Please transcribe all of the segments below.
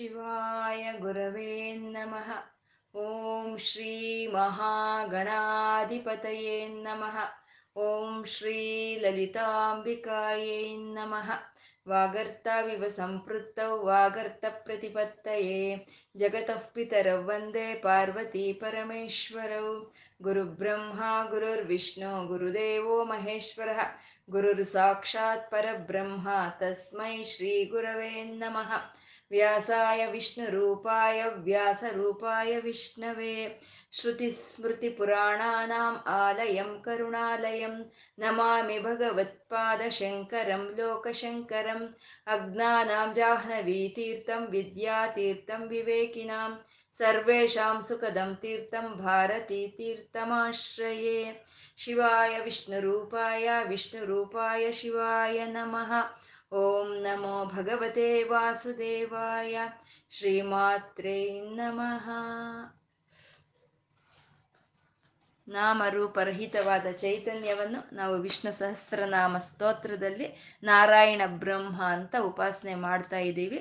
ಶಿವಾಯ ಗುರವೇ ನಮಃ. ಓಂ ಶ್ರೀ ಮಹಾಗಣಾಧಿಪತಯೇ ನಮಃ. ಓಂ ಶ್ರೀ ಲಲಿತಾಂಬಿಕಾಯೈ ನಮಃ. ವಾಗರ್ತಾವಿವ ಸಂಪೃತ್ತೌ ವಾಗರ್ತ ಪ್ರತಿಪತ್ತಯೇ ಜಗತಃ ಪಿತರೌ ವಂದೇ ಪಾರ್ವತೀ ಪರಮೇಶ್ವರೌ. ಗುರುಬ್ರಹ್ಮ ಗುರುರ್ವಿಷ್ಣು ಗುರುದೇವೋ ಮಹೇಶ್ವರಃ. ಗುರುರ್ ಸಾಕ್ಷಾತ್ ಪರಬ್ರಹ್ಮ ತಸ್ಮೈ ಶ್ರೀ ಗುರವೇ ನಮಃ. ವ್ಯಾಸಾಯ ವಿಷ್ಣುರೂಪಾಯ ವ್ಯಾಸರೂಪಾಯ ವಿಷ್ಣವೇ. ಶ್ರುತಿಸ್ಮೃತಿಪುರಾಣಾನಾಂ ಆಲಯಂ ಕರುಣಾಲಯಂ ನಮಾಮಿ ಭಗವತ್ಪಾದಶಂಕರಂ ಲೋಕಶಂಕರಂ. ಅಜ್ಞಾನಾಂ ಜಾಹ್ನವೀತೀರ್ಥಂ ವಿದ್ಯಾತೀರ್ಥಂ ವಿವೇಕಿನಾಂ ಸರ್ವೇಷಾಂ ಸುಖದಂ ತೀರ್ಥಂ ಭಾರತೀತೀರ್ಥಮಾಶ್ರಯೇ. ಶಿವಾಯ ವಿಷ್ಣುರೂಪಾಯ ಶಿವಾಯ ನಮಃ. ಓಂ ನಮೋ ಭಗವತೆ ವಾಸುದೇವಾಯ ಶ್ರೀಮಾತ್ರೇ ನಮಃ. ನಾಮರೂಪರಹಿತವಾದ ಚೈತನ್ಯವನ್ನು ನಾವು ವಿಷ್ಣು ಸಹಸ್ರನಾಮ ಸ್ತೋತ್ರದಲ್ಲಿ ನಾರಾಯಣ ಬ್ರಹ್ಮ ಅಂತ ಉಪಾಸನೆ ಮಾಡ್ತಾ ಇದ್ದೀವಿ.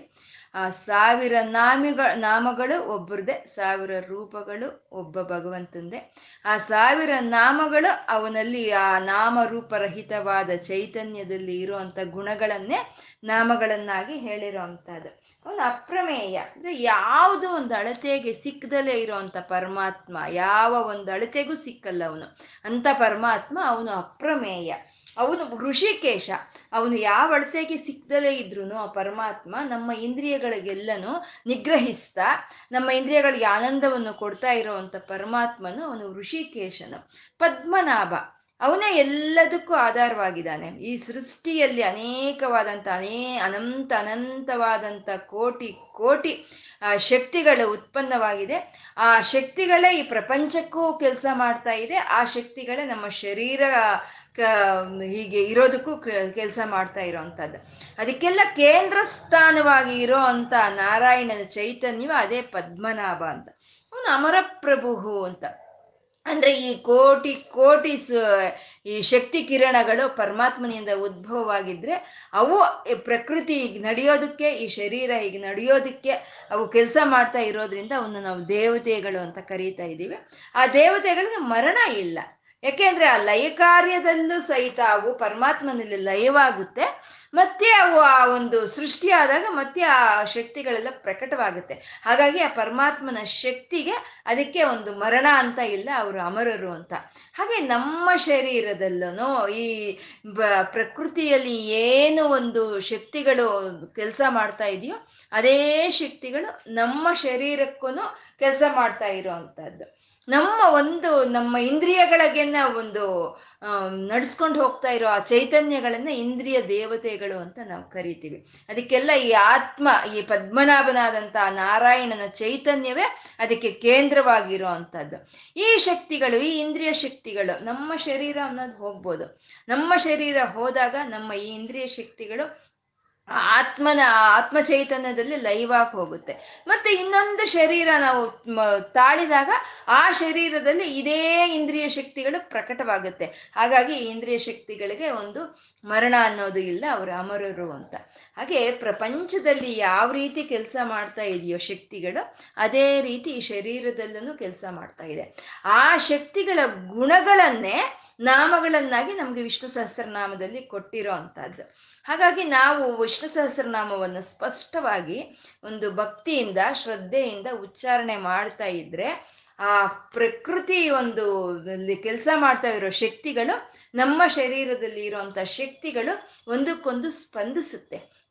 ಆ 1000 ನಾಮಗಳು ಒಬ್ಬರದೇ, 1000 ರೂಪಗಳು ಒಬ್ಬ ಭಗವಂತಂದೆ. ಆ 1000 ನಾಮಗಳು ಅವನಲ್ಲಿ ಆ ನಾಮರೂಪರಹಿತವಾದ ಚೈತನ್ಯದಲ್ಲಿ ಇರುವಂಥ ಗುಣಗಳನ್ನೇ ನಾಮಗಳನ್ನಾಗಿ ಹೇಳಿರೋ ಅಂಥದ್ದು. ಅವನು ಅಪ್ರಮೇಯ ಅಂದರೆ ಯಾವುದೋ ಒಂದು ಅಳತೆಗೆ ಸಿಕ್ಕದಲ್ಲೇ ಇರೋವಂಥ ಪರಮಾತ್ಮ, ಯಾವ ಒಂದು ಅಳತೆಗೂ ಸಿಕ್ಕಲ್ಲ ಅವನು ಅಂಥ ಪರಮಾತ್ಮ. ಅವನು ಅಪ್ರಮೇಯ, ಅವನು ಋಷಿಕೇಶ. ಅವನು ಯಾವ ಅಳತೆಗೆ ಸಿಕ್ಕದಲ್ಲೇ ಇದ್ರೂ ಆ ಪರಮಾತ್ಮ ನಮ್ಮ ಇಂದ್ರಿಯಗಳಿಗೆಲ್ಲನೂ ನಿಗ್ರಹಿಸ್ತಾ ನಮ್ಮ ಇಂದ್ರಿಯಗಳಿಗೆ ಆನಂದವನ್ನು ಕೊಡ್ತಾ ಇರೋವಂಥ ಪರಮಾತ್ಮನು ಅವನು ಋಷಿಕೇಶನು. ಪದ್ಮನಾಭ ಅವನೇ ಎಲ್ಲದಕ್ಕೂ ಆಧಾರವಾಗಿದ್ದಾನೆ. ಈ ಸೃಷ್ಟಿಯಲ್ಲಿ ಅನೇಕವಾದಂಥ ಅನಂತವಾದಂಥ ಕೋಟಿ ಕೋಟಿ ಶಕ್ತಿಗಳು ಉತ್ಪನ್ನವಾಗಿದೆ. ಆ ಶಕ್ತಿಗಳೇ ಈ ಪ್ರಪಂಚಕ್ಕೂ ಕೆಲಸ ಮಾಡ್ತಾ ಇದೆ. ಆ ಶಕ್ತಿಗಳೇ ನಮ್ಮ ಶರೀರ ಹೀಗೆ ಇರೋದಕ್ಕೂ ಕೆಲಸ ಮಾಡ್ತಾ ಇರೋವಂಥದ್ದು. ಅದಕ್ಕೆಲ್ಲ ಕೇಂದ್ರ ಸ್ಥಾನವಾಗಿ ಇರೋ ಅಂಥ ನಾರಾಯಣನ ಚೈತನ್ಯವು ಅದೇ ಪದ್ಮನಾಭ ಅಂತ. ಅವನು ಅಮರಪ್ರಭು ಅಂತ ಅಂದರೆ ಈ ಕೋಟಿ ಕೋಟಿ ಈ ಶಕ್ತಿ ಕಿರಣಗಳು ಪರಮಾತ್ಮನಿಂದ ಉದ್ಭವವಾಗಿದ್ದರೆ ಅವು ಪ್ರಕೃತಿ ಈಗ ನಡೆಯೋದಕ್ಕೆ, ಈ ಶರೀರ ಈಗ ನಡೆಯೋದಕ್ಕೆ ಅವು ಕೆಲಸ ಮಾಡ್ತಾ ಇರೋದ್ರಿಂದ ಅವನ್ನ ನಾವು ದೇವತೆಗಳು ಅಂತ ಕರೀತಾ ಇದ್ದೀವಿ. ಆ ದೇವತೆಗಳಿಗೆ ಮರಣ ಇಲ್ಲ. ಯಾಕೆಂದರೆ ಆ ಲಯ ಕಾರ್ಯದಲ್ಲೂ ಸಹಿತ ಅವು ಪರಮಾತ್ಮನಲ್ಲಿ ಲಯವಾಗುತ್ತೆ. ಮತ್ತೆ ಅವು ಆ ಒಂದು ಸೃಷ್ಟಿಯಾದಾಗ ಮತ್ತೆ ಆ ಶಕ್ತಿಗಳೆಲ್ಲ ಪ್ರಕಟವಾಗುತ್ತೆ. ಹಾಗಾಗಿ ಆ ಪರಮಾತ್ಮನ ಶಕ್ತಿಗೆ ಅದಕ್ಕೆ ಒಂದು ಮರಣ ಅಂತ ಇಲ್ಲ, ಅವರು ಅಮರರು ಅಂತ. ಹಾಗೆ ನಮ್ಮ ಶರೀರದಲ್ಲೂ ಈ ಪ್ರಕೃತಿಯಲ್ಲಿ ಏನು ಒಂದು ಶಕ್ತಿಗಳು ಕೆಲಸ ಮಾಡ್ತಾ ಇದೆಯೋ ಅದೇ ಶಕ್ತಿಗಳು ನಮ್ಮ ಶರೀರಕ್ಕೂ ಕೆಲಸ ಮಾಡ್ತಾ ಇರೋವಂಥದ್ದು. ನಮ್ಮ ಇಂದ್ರಿಯಗಳಿಗೆಲ್ಲ ಒಂದು ನಡೆಸ್ಕೊಂಡು ಹೋಗ್ತಾ ಇರೋ ಆ ಚೈತನ್ಯಗಳನ್ನು ಇಂದ್ರಿಯ ದೇವತೆಗಳು ಅಂತ ನಾವು ಕರಿತೀವಿ. ಅದಕ್ಕೆಲ್ಲ ಈ ಆತ್ಮ, ಈ ಪದ್ಮನಾಭನಾದಂಥ ನಾರಾಯಣನ ಚೈತನ್ಯವೇ ಅದಕ್ಕೆ ಕೇಂದ್ರವಾಗಿರೋ ಅಂಥದ್ದು. ಈ ಶಕ್ತಿಗಳು, ಈ ಇಂದ್ರಿಯ ಶಕ್ತಿಗಳು, ನಮ್ಮ ಶರೀರ ಅನ್ನೋದು ಹೋಗ್ಬೋದು. ನಮ್ಮ ಶರೀರ ಹೋದಾಗ ನಮ್ಮ ಈ ಇಂದ್ರಿಯ ಶಕ್ತಿಗಳು ಆತ್ಮ ಚೈತನ್ಯದಲ್ಲಿ ಲೈವಾಗಿ ಹೋಗುತ್ತೆ. ಮತ್ತೆ ಇನ್ನೊಂದು ಶರೀರ ನಾವು ತಾಳಿದಾಗ ಆ ಶರೀರದಲ್ಲಿ ಇದೇ ಇಂದ್ರಿಯ ಶಕ್ತಿಗಳು ಪ್ರಕಟವಾಗುತ್ತೆ. ಹಾಗಾಗಿ ಈ ಇಂದ್ರಿಯ ಶಕ್ತಿಗಳಿಗೆ ಒಂದು ಮರಣ ಅನ್ನೋದು ಇಲ್ಲ, ಅವರು ಅಮರರು ಅಂತ. ಹಾಗೆ ಪ್ರಪಂಚದಲ್ಲಿ ಯಾವ ರೀತಿ ಕೆಲಸ ಮಾಡ್ತಾ ಇದೆಯೋ ಶಕ್ತಿಗಳು, ಅದೇ ರೀತಿ ಈ ಶರೀರದಲ್ಲೂ ಕೆಲಸ ಮಾಡ್ತಾ ಇದೆ. ಆ ಶಕ್ತಿಗಳ ಗುಣಗಳನ್ನೇ ನಾಮಗಳನ್ನಾಗಿ ನಮಗೆ ವಿಷ್ಣು ಸಹಸ್ರನಾಮದಲ್ಲಿ ಕೊಟ್ಟಿರೋ ಅಂಥದ್ದು. ಹಾಗಾಗಿ ನಾವು ವಿಷ್ಣು ಸಹಸ್ರನಾಮವನ್ನು ಸ್ಪಷ್ಟವಾಗಿ ಒಂದು ಭಕ್ತಿಯಿಂದ ಶ್ರದ್ಧೆಯಿಂದ ಉಚ್ಚಾರಣೆ ಮಾಡ್ತಾ ಇದ್ರೆ ಆ ಪ್ರಕೃತಿ ಒಂದು ಕೆಲಸ ಮಾಡ್ತಾ ಇರೋ ಶಕ್ತಿಗಳು, ನಮ್ಮ ಶರೀರದಲ್ಲಿ ಇರೋವಂಥ ಶಕ್ತಿಗಳು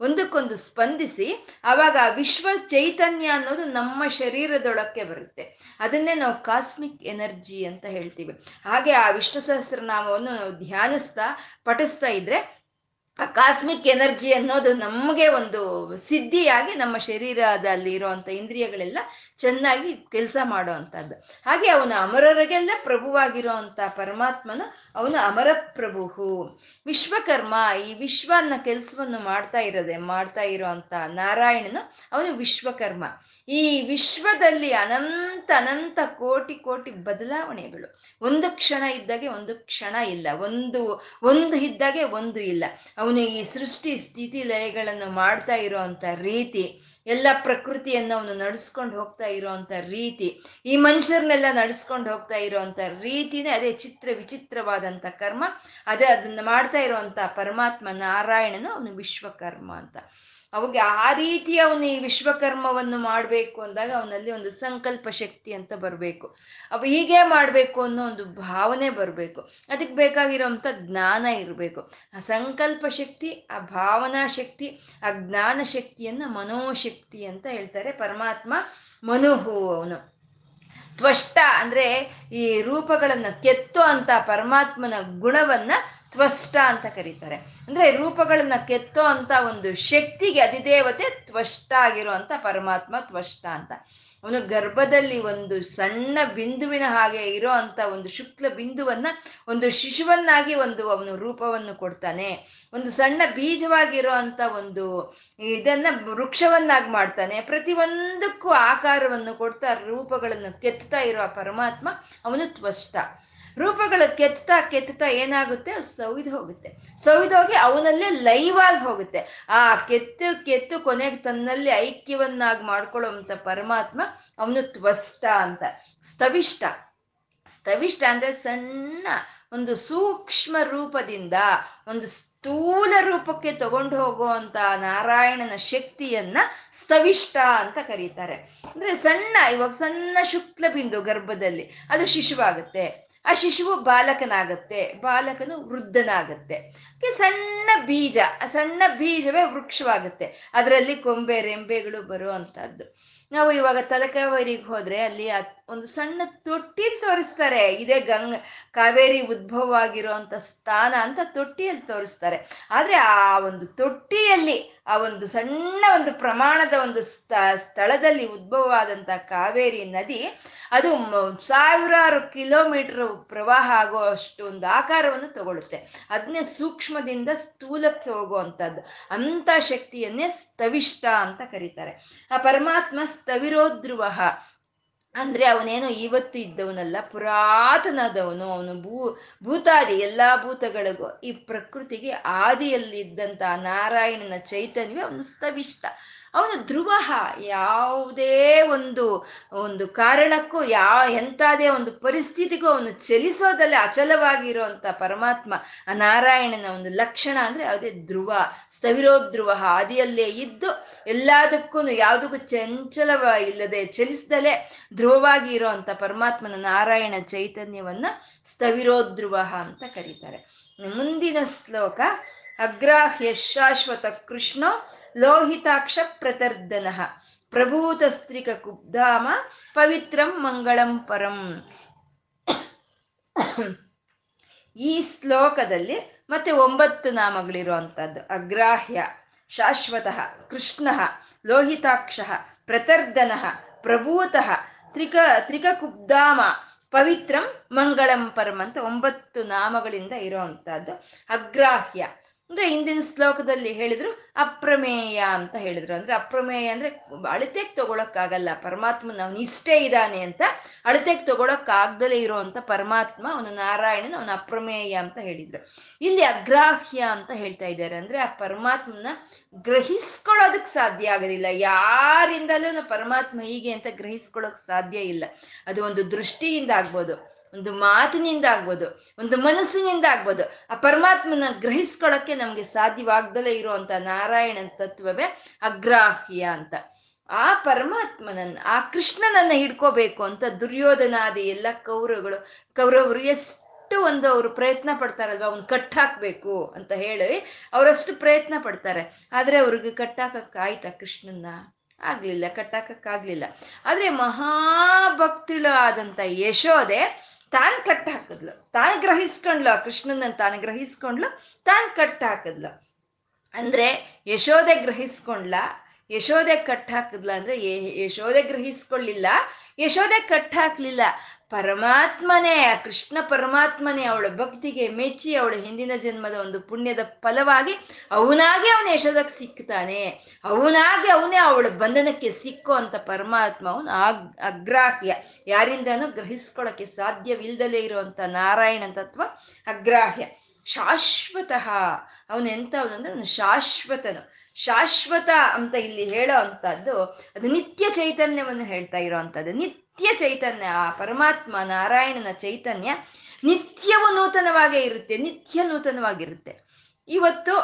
ಒಂದಕ್ಕೊಂದು ಸ್ಪಂದಿಸಿ ಆವಾಗ ವಿಶ್ವ ಚೈತನ್ಯ ಅನ್ನೋದು ನಮ್ಮ ಶರೀರದೊಳಕ್ಕೆ ಬರುತ್ತೆ. ಅದನ್ನೇ ನಾವು ಕಾಸ್ಮಿಕ್ ಎನರ್ಜಿ ಅಂತ ಹೇಳ್ತೀವಿ. ಹಾಗೆ ಆ ವಿಷ್ಣು ಸಹಸ್ರನಾಮವನ್ನು ನಾವು ಧ್ಯಾನಿಸ್ತಾ ಪಠಿಸ್ತಾ ಇದ್ರೆ ಆ ಕಾಸ್ಮಿಕ್ ಎನರ್ಜಿ ಅನ್ನೋದು ನಮಗೆ ಒಂದು ಸಿದ್ಧಿಯಾಗಿ ನಮ್ಮ ಶರೀರದಲ್ಲಿ ಇರೋವಂಥ ಇಂದ್ರಿಯಗಳೆಲ್ಲ ಚೆನ್ನಾಗಿ ಕೆಲಸ ಮಾಡೋ ಅಂಥದ್ದು. ಹಾಗೆ ಅವನು ಅಮರರಿಗೆಲ್ಲ ಪ್ರಭುವಾಗಿರೋ ಅಂಥ ಪರಮಾತ್ಮನು ಅವನು ಅಮರ ಪ್ರಭು. ವಿಶ್ವಕರ್ಮ, ಈ ವಿಶ್ವ ಅನ್ನೋ ಕೆಲಸವನ್ನು ಮಾಡ್ತಾ ಇರೋ ಅಂಥ ನಾರಾಯಣನು ಅವನು ವಿಶ್ವಕರ್ಮ. ಈ ವಿಶ್ವದಲ್ಲಿ ಅನಂತ ಕೋಟಿ ಕೋಟಿ ಬದಲಾವಣೆಗಳು. ಒಂದು ಕ್ಷಣ ಇದ್ದಾಗೆ ಒಂದು ಕ್ಷಣ ಇಲ್ಲ, ಒಂದು ಇದ್ದಾಗೆ ಒಂದು ಇಲ್ಲ. ಅವನು ಈ ಸೃಷ್ಟಿ ಸ್ಥಿತಿ ಲಯಗಳನ್ನು ಮಾಡ್ತಾ ಇರೋ ಅಂಥ ರೀತಿ, ಎಲ್ಲ ಪ್ರಕೃತಿಯನ್ನು ಅವನು ನಡೆಸ್ಕೊಂಡು ಹೋಗ್ತಾ ಇರೋವಂಥ ರೀತಿ, ಈ ಮನುಷ್ಯರನ್ನೆಲ್ಲ ನಡೆಸ್ಕೊಂಡು ಹೋಗ್ತಾ ಇರೋವಂಥ ರೀತಿನೇ ಅದೇ ಚಿತ್ರ ವಿಚಿತ್ರವಾದಂಥ ಕರ್ಮ. ಅದೇ ಅದನ್ನು ಮಾಡ್ತಾ ಇರೋವಂಥ ಪರಮಾತ್ಮ ನಾರಾಯಣನು ಅವನು ವಿಶ್ವಕರ್ಮ ಅಂತ. ಅವಾಗ ಆ ರೀತಿ ಅವನು ಈ ವಿಶ್ವಕರ್ಮವನ್ನು ಮಾಡಬೇಕು ಅಂದಾಗ ಅವನಲ್ಲಿ ಒಂದು ಸಂಕಲ್ಪ ಶಕ್ತಿ ಅಂತ ಬರಬೇಕು. ಅವ ಹೀಗೆ ಮಾಡಬೇಕು ಅನ್ನೋ ಒಂದು ಭಾವನೆ ಬರಬೇಕು. ಅದಕ್ಕೆ ಬೇಕಾಗಿರೋವಂಥ ಜ್ಞಾನ ಇರಬೇಕು. ಆ ಸಂಕಲ್ಪ ಶಕ್ತಿ, ಆ ಭಾವನಾ ಶಕ್ತಿ, ಆ ಜ್ಞಾನ ಶಕ್ತಿಯನ್ನು ಮನೋಶಕ್ತಿ ಅಂತ ಹೇಳ್ತಾರೆ. ಪರಮಾತ್ಮ ಮನೋಹು, ಅವನು ತ್ವಷ್ಟ ಅಂದರೆ ಈ ರೂಪಗಳನ್ನು ಕೆತ್ತೋ ಅಂಥ ಪರಮಾತ್ಮನ ಗುಣವನ್ನು ತ್ವಷ್ಟ ಅಂತ ಕರೀತಾರೆ. ಅಂದರೆ ರೂಪಗಳನ್ನ ಕೆತ್ತೋ ಅಂತ ಒಂದು ಶಕ್ತಿಗೆ ಅಧಿದೇವತೆ ತ್ವಷ್ಟ ಆಗಿರುವಂಥ ಪರಮಾತ್ಮ ತ್ವಷ್ಟ ಅಂತ. ಅವನು ಗರ್ಭದಲ್ಲಿ ಒಂದು ಸಣ್ಣ ಬಿಂದುವಿನ ಹಾಗೆ ಇರೋ ಅಂಥ ಒಂದು ಶುಕ್ಲ ಬಿಂದುವನ್ನು ಒಂದು ಶಿಶುವನ್ನಾಗಿ ಒಂದು ಅವನು ರೂಪವನ್ನು ಕೊಡ್ತಾನೆ. ಒಂದು ಸಣ್ಣ ಬೀಜವಾಗಿರೋ ಅಂಥ ಒಂದು ಇದನ್ನು ವೃಕ್ಷವನ್ನಾಗಿ ಮಾಡ್ತಾನೆ. ಪ್ರತಿಯೊಂದಕ್ಕೂ ಆಕಾರವನ್ನು ಕೊಡ್ತಾ ರೂಪಗಳನ್ನು ಕೆತ್ತಾ ಇರೋ ಪರಮಾತ್ಮ ಅವನು ತ್ವಷ್ಟ. ರೂಪಗಳು ಕೆತ್ತಾ ಕೆತ್ತಾ ಏನಾಗುತ್ತೆ, ಸೌದು ಹೋಗುತ್ತೆ. ಸೌದೋಗಿ ಅವನಲ್ಲೇ ಲೈವಾಗಿ ಹೋಗುತ್ತೆ. ಆ ಕೆತ್ತು ಕೆತ್ತು ಕೊನೆಗೆ ತನ್ನಲ್ಲಿ ಐಕ್ಯವನ್ನಾಗಿ ಮಾಡ್ಕೊಳ್ಳೋವಂಥ ಪರಮಾತ್ಮ ಅವನು ತ್ವಷ್ಟ ಅಂತ. ಸ್ತವಿಷ್ಟ, ಸ್ತವಿಷ್ಟ ಅಂದರೆ ಸಣ್ಣ ಒಂದು ಸೂಕ್ಷ್ಮ ರೂಪದಿಂದ ಒಂದು ಸ್ಥೂಲ ರೂಪಕ್ಕೆ ತಗೊಂಡು ಹೋಗುವಂಥ ನಾರಾಯಣನ ಶಕ್ತಿಯನ್ನ ಸ್ತವಿಷ್ಟ ಅಂತ ಕರೀತಾರೆ. ಅಂದರೆ ಸಣ್ಣ, ಇವಾಗ ಸಣ್ಣ ಶುಕ್ಲ ಬಿಂದು ಗರ್ಭದಲ್ಲಿ ಅದು ಶಿಶುವಾಗುತ್ತೆ, ಆ ಶಿಶುವು ಬಾಲಕನಾಗತ್ತೆ, ಬಾಲಕನು ವೃದ್ಧನಾಗತ್ತೆ. ಸಣ್ಣ ಬೀಜ, ಆ ಸಣ್ಣ ಬೀಜವೇ ವೃಕ್ಷವಾಗುತ್ತೆ. ಅದರಲ್ಲಿ ಕೊಂಬೆ ರೆಂಬೆಗಳು ಬರುವಂತಹದ್ದು. ನಾವು ಇವಾಗ ತಲಕಾವೇರಿಗೆ ಹೋದ್ರೆ ಅಲ್ಲಿ ಒಂದು ಸಣ್ಣ ತೊಟ್ಟಿಯಲ್ಲಿ ತೋರಿಸ್ತಾರೆ, ಇದೇ ಕಾವೇರಿ ಉದ್ಭವ ಆಗಿರುವಂತ ಸ್ಥಾನ ಅಂತ ತೊಟ್ಟಿಯಲ್ಲಿ ತೋರಿಸ್ತಾರೆ. ಆದ್ರೆ ಆ ಒಂದು ತೊಟ್ಟಿಯಲ್ಲಿ ಆ ಒಂದು ಸಣ್ಣ ಒಂದು ಪ್ರಮಾಣದ ಒಂದು ಸ್ಥಳದಲ್ಲಿ ಉದ್ಭವವಾದಂಥ ಕಾವೇರಿ ನದಿ ಅದು ಸಾವಿರಾರು ಕಿಲೋಮೀಟರ್ ಪ್ರವಾಹ ಆಗೋ ಅಷ್ಟು ಒಂದು ಆಕಾರವನ್ನು ತಗೊಳುತ್ತೆ. ಅದನ್ನೇ ಸೂಕ್ಷ್ಮದಿಂದ ಸ್ಥೂಲಕ್ಕೆ ಹೋಗುವಂಥದ್ದು. ಅಂಥ ಶಕ್ತಿಯನ್ನೇ ಸ್ತವಿಷ್ಟ ಅಂತ ಕರೀತಾರೆ. ಆ ಪರಮಾತ್ಮ ಸ್ಥವಿರೋಧ್ರುವ ಅಂದರೆ ಅವನೇನು ಇವತ್ತು ಇದ್ದವನಲ್ಲ, ಪುರಾತನದವನು. ಅವನು ಭೂತಾದಿ ಎಲ್ಲ ಭೂತಗಳಿಗೂ ಈ ಪ್ರಕೃತಿಗೆ ಆದಿಯಲ್ಲಿದ್ದಂಥ ನಾರಾಯಣನ ಚೈತನ್ಯವೇ ಅವನು ಸ್ತವಿಷ್ಟ. ಅವನು ಧ್ರುವ, ಯಾವುದೇ ಒಂದು ಕಾರಣಕ್ಕೂ ಎಂಥದೇ ಒಂದು ಪರಿಸ್ಥಿತಿಗೂ ಅವನು ಚಲಿಸೋದಲ್ಲೇ ಅಚಲವಾಗಿರುವಂಥ ಪರಮಾತ್ಮ ನಾರಾಯಣನ ಒಂದು ಲಕ್ಷಣ ಅಂದರೆ ಅದೇ ಧ್ರುವ, ಸ್ಥವಿರೋಧ್ರುವ. ಆದಿಯಲ್ಲೇ ಇದ್ದು ಎಲ್ಲದಕ್ಕೂ ಯಾವುದಕ್ಕೂ ಚಂಚಲವ ಇಲ್ಲದೆ ಚಲಿಸದಲ್ಲೇ ಧ್ರುವವಾಗಿ ಇರೋವಂಥ ಪರಮಾತ್ಮನ ನಾರಾಯಣ ಚೈತನ್ಯವನ್ನು ಸ್ಥವಿರೋಧ್ರುವ ಅಂತ ಕರೀತಾರೆ. ಮುಂದಿನ ಶ್ಲೋಕ ಅಗ್ರಾಹ್ಯ ಶಾಶ್ವತ ಕೃಷ್ಣ ಲೋಹಿತಾಕ್ಷ ಪ್ರತರ್ದನ ಪ್ರಭೂತಸ್ತ್ರಿಕ ಕುಬ್ಧಾಮ ಪವಿತ್ರಂ ಮಂಗಳಂ ಪರಂ. ಈ ಶ್ಲೋಕದಲ್ಲಿ ಮತ್ತೆ 9 ನಾಮಗಳಿರುವಂಥದ್ದು. ಅಗ್ರಾಹ್ಯ ಶಾಶ್ವತ ಕೃಷ್ಣ, ಲೋಹಿತಾಕ್ಷ, ಪ್ರತರ್ದನ, ಪ್ರಭೂತ, ತ್ರಿಕಕುಬ್ಧಾಮ, ಪವಿತ್ರಂ ಮಂಗಳಂ ಪರಂ ಅಂತ 9 ನಾಮಗಳಿಂದ ಇರೋವಂಥದ್ದು ಅಗ್ರಾಹ್ಯ. ಅಂದ್ರೆ ಹಿಂದಿನ ಶ್ಲೋಕದಲ್ಲಿ ಹೇಳಿದ್ರು ಅಪ್ರಮೇಯ ಅಂತ ಹೇಳಿದ್ರು. ಅಂದ್ರೆ ಅಪ್ರಮೇಯ ಅಂದ್ರೆ ಅಳತೆಗೆ ತಗೊಳಕ್ಕಾಗಲ್ಲ ಪರಮಾತ್ಮನ, ಅವನು ಇಷ್ಟೇ ಇದ್ದಾನೆ ಅಂತ. ಅಳತೆಗೆ ತಗೊಳಕ್ಕಾಗ್ದಲೇ ಇರೋವಂಥ ಪರಮಾತ್ಮ ಅವನು ನಾರಾಯಣನ, ಅವನು ಅಪ್ರಮೇಯ ಅಂತ ಹೇಳಿದ್ರು. ಇಲ್ಲಿ ಅಗ್ರಾಹ್ಯ ಅಂತ ಹೇಳ್ತಾ ಇದ್ದಾರೆ. ಅಂದ್ರೆ ಆ ಪರಮಾತ್ಮನ ಗ್ರಹಿಸ್ಕೊಳ್ಳೋದಕ್ಕೆ ಸಾಧ್ಯ ಆಗೋದಿಲ್ಲ. ಯಾರಿಂದಲೂ ಪರಮಾತ್ಮ ಹೀಗೆ ಅಂತ ಗ್ರಹಿಸ್ಕೊಳ್ಳೋಕೆ ಸಾಧ್ಯ ಇಲ್ಲ. ಅದು ಒಂದು ದೃಷ್ಟಿಯಿಂದ ಆಗ್ಬೋದು, ಒಂದು ಮಾತಿನಿಂದ ಆಗ್ಬೋದು, ಒಂದು ಮನಸ್ಸಿನಿಂದ ಆಗ್ಬೋದು. ಆ ಪರಮಾತ್ಮನ ಗ್ರಹಿಸ್ಕೊಳ್ಳೋಕ್ಕೆ ನಮಗೆ ಸಾಧ್ಯವಾಗ್ದಲೇ ಇರುವಂಥ ನಾರಾಯಣನ ತತ್ವವೇ ಅಗ್ರಾಹ್ಯ ಅಂತ. ಆ ಪರಮಾತ್ಮನನ್ನು, ಆ ಕೃಷ್ಣನನ್ನು ಹಿಡ್ಕೋಬೇಕು ಅಂತ ದುರ್ಯೋಧನಾದಿ ಎಲ್ಲ ಕೌರವರು ಒಂದು ಅವರು ಪ್ರಯತ್ನ ಪಡ್ತಾರಲ್ವ, ಅವ್ನು ಕಟ್ಟಾಕ್ಬೇಕು ಅಂತ ಹೇಳಿ ಅವರಷ್ಟು ಪ್ರಯತ್ನ ಪಡ್ತಾರೆ. ಆದರೆ ಅವ್ರಿಗೆ ಕಟ್ಟಾಕಕ್ಕಾಯ್ತಾ ಕೃಷ್ಣನ್ನ? ಆಗ್ಲಿಲ್ಲ, ಕಟ್ಟಾಕಕ್ಕಾಗ್ಲಿಲ್ಲ. ಆದ್ರೆ ಮಹಾಭಕ್ತಿಳು ಆದಂತ ಯಶೋದೆ ತಾನು ಕಟ್ಟಾಕಿದ್ಲು, ತಾನು ಗ್ರಹಿಸ್ಕೊಂಡ್ಲು, ಕೃಷ್ಣನನ್ನು ತಾನು ಗ್ರಹಿಸ್ಕೊಂಡ್ಲು, ತಾನು ಕಟ್ಟಾಕಿದ್ಲು. ಅಂದ್ರೆ ಯಶೋದೆ ಗ್ರಹಿಸ್ಕೊಂಡ್ಲ, ಯಶೋದೆ ಕಟ್ಟಾಕಿದ್ಲ. ಅಂದ್ರೆ ಯಶೋದೆ ಗ್ರಹಿಸ್ಕೊಳ್ಳಿಲ್ಲ, ಯಶೋದೆ ಕಟ್ಟಾಕ್ಲಿಲ್ಲ, ಪರಮಾತ್ಮನೇ ಕೃಷ್ಣ ಪರಮಾತ್ಮನೇ ಅವಳ ಭಕ್ತಿಗೆ ಮೆಚ್ಚಿ ಅವಳ ಹಿಂದಿನ ಜನ್ಮದ ಒಂದು ಪುಣ್ಯದ ಫಲವಾಗಿ ಅವನಾಗೆ ಅವನ ಯಶೋದಕ್ಕೆ ಸಿಕ್ತಾನೆ, ಅವನಾಗೆ ಅವನೇ ಅವಳ ಬಂಧನಕ್ಕೆ ಸಿಕ್ಕೋ ಅಂತ ಪರಮಾತ್ಮ ಅವನು ಅಗ್ರಾಹ್ಯ. ಯಾರಿಂದನೂ ಗ್ರಹಿಸ್ಕೊಳ್ಳೋಕ್ಕೆ ಸಾಧ್ಯವಿಲ್ಲದಲೇ ಇರುವಂಥ ನಾರಾಯಣ ತತ್ವ ಅಗ್ರಾಹ್ಯ. ಶಾಶ್ವತಃ ಅವನು ಎಂಥವನು ಅಂದ್ರೆ ಅವನು ಶಾಶ್ವತನು. ಶಾಶ್ವತ ಅಂತ ಇಲ್ಲಿ ಹೇಳೋ ಅಂಥದ್ದು ಅದು ನಿತ್ಯ ಚೈತನ್ಯವನ್ನು ಹೇಳ್ತಾ ಇರೋ ಅಂಥದ್ದು. ನಿತ್ಯ ಚೈತನ್ಯ, ಆ ಪರಮಾತ್ಮ ನಾರಾಯಣನ ಚೈತನ್ಯ ನಿತ್ಯವೂ ನೂತನವಾಗೇ ಇರುತ್ತೆ, ನಿತ್ಯ ನೂತನವಾಗಿರುತ್ತೆ. ಇವತ್ತು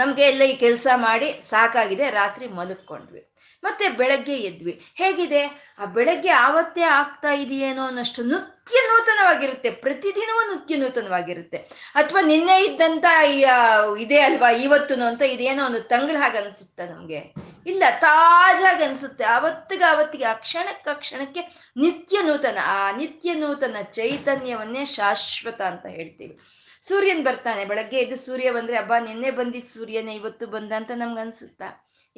ನಮಗೆ ಎಲ್ಲ ಈ ಕೆಲಸ ಮಾಡಿ ಸಾಕಾಗಿದೆ, ರಾತ್ರಿ ಮಲಗ್ಕೊಂಡ್ವಿ, ಮತ್ತೆ ಬೆಳಗ್ಗೆ ಎದ್ವಿ. ಹೇಗಿದೆ ಆ ಬೆಳಗ್ಗೆ? ಆವತ್ತೇ ಆಗ್ತಾ ಇದೆಯೇನೋ ಅನ್ನೋಷ್ಟು ನಿತ್ಯ ನೂತನವಾಗಿರುತ್ತೆ, ಪ್ರತಿದಿನವೂ ನಿತ್ಯ ನೂತನವಾಗಿರುತ್ತೆ. ಅಥವಾ ನಿನ್ನೆ ಇದ್ದಂತ ಇದೇ ಅಲ್ವಾ ಇವತ್ತುನು ಅಂತ ಇದೇನೋ ಒಂದು ತಂಗಳ ಹಾಗೆ ಅನಿಸುತ್ತಾ ನಮ್ಗೆ? ಇಲ್ಲ, ತಾಜಾಗಿ ಅನಿಸುತ್ತೆ. ಆವತ್ತಿಗೆ ಆ ಕ್ಷಣಕ್ಕೆ ನಿತ್ಯ ನೂತನ. ಆ ನಿತ್ಯ ನೂತನ ಚೈತನ್ಯವನ್ನೇ ಶಾಶ್ವತ ಅಂತ ಹೇಳ್ತೀವಿ. ಸೂರ್ಯನ್ ಬರ್ತಾನೆ ಬೆಳಗ್ಗೆ ಎದ್ದು, ಸೂರ್ಯ ಬಂದ್ರೆ ಅಬ್ಬಾ ನಿನ್ನೆ ಬಂದಿದ್ದ ಸೂರ್ಯನೇ ಇವತ್ತು ಬಂದ ಅಂತ ನಮ್ಗೆ ಅನ್ಸುತ್ತಾ?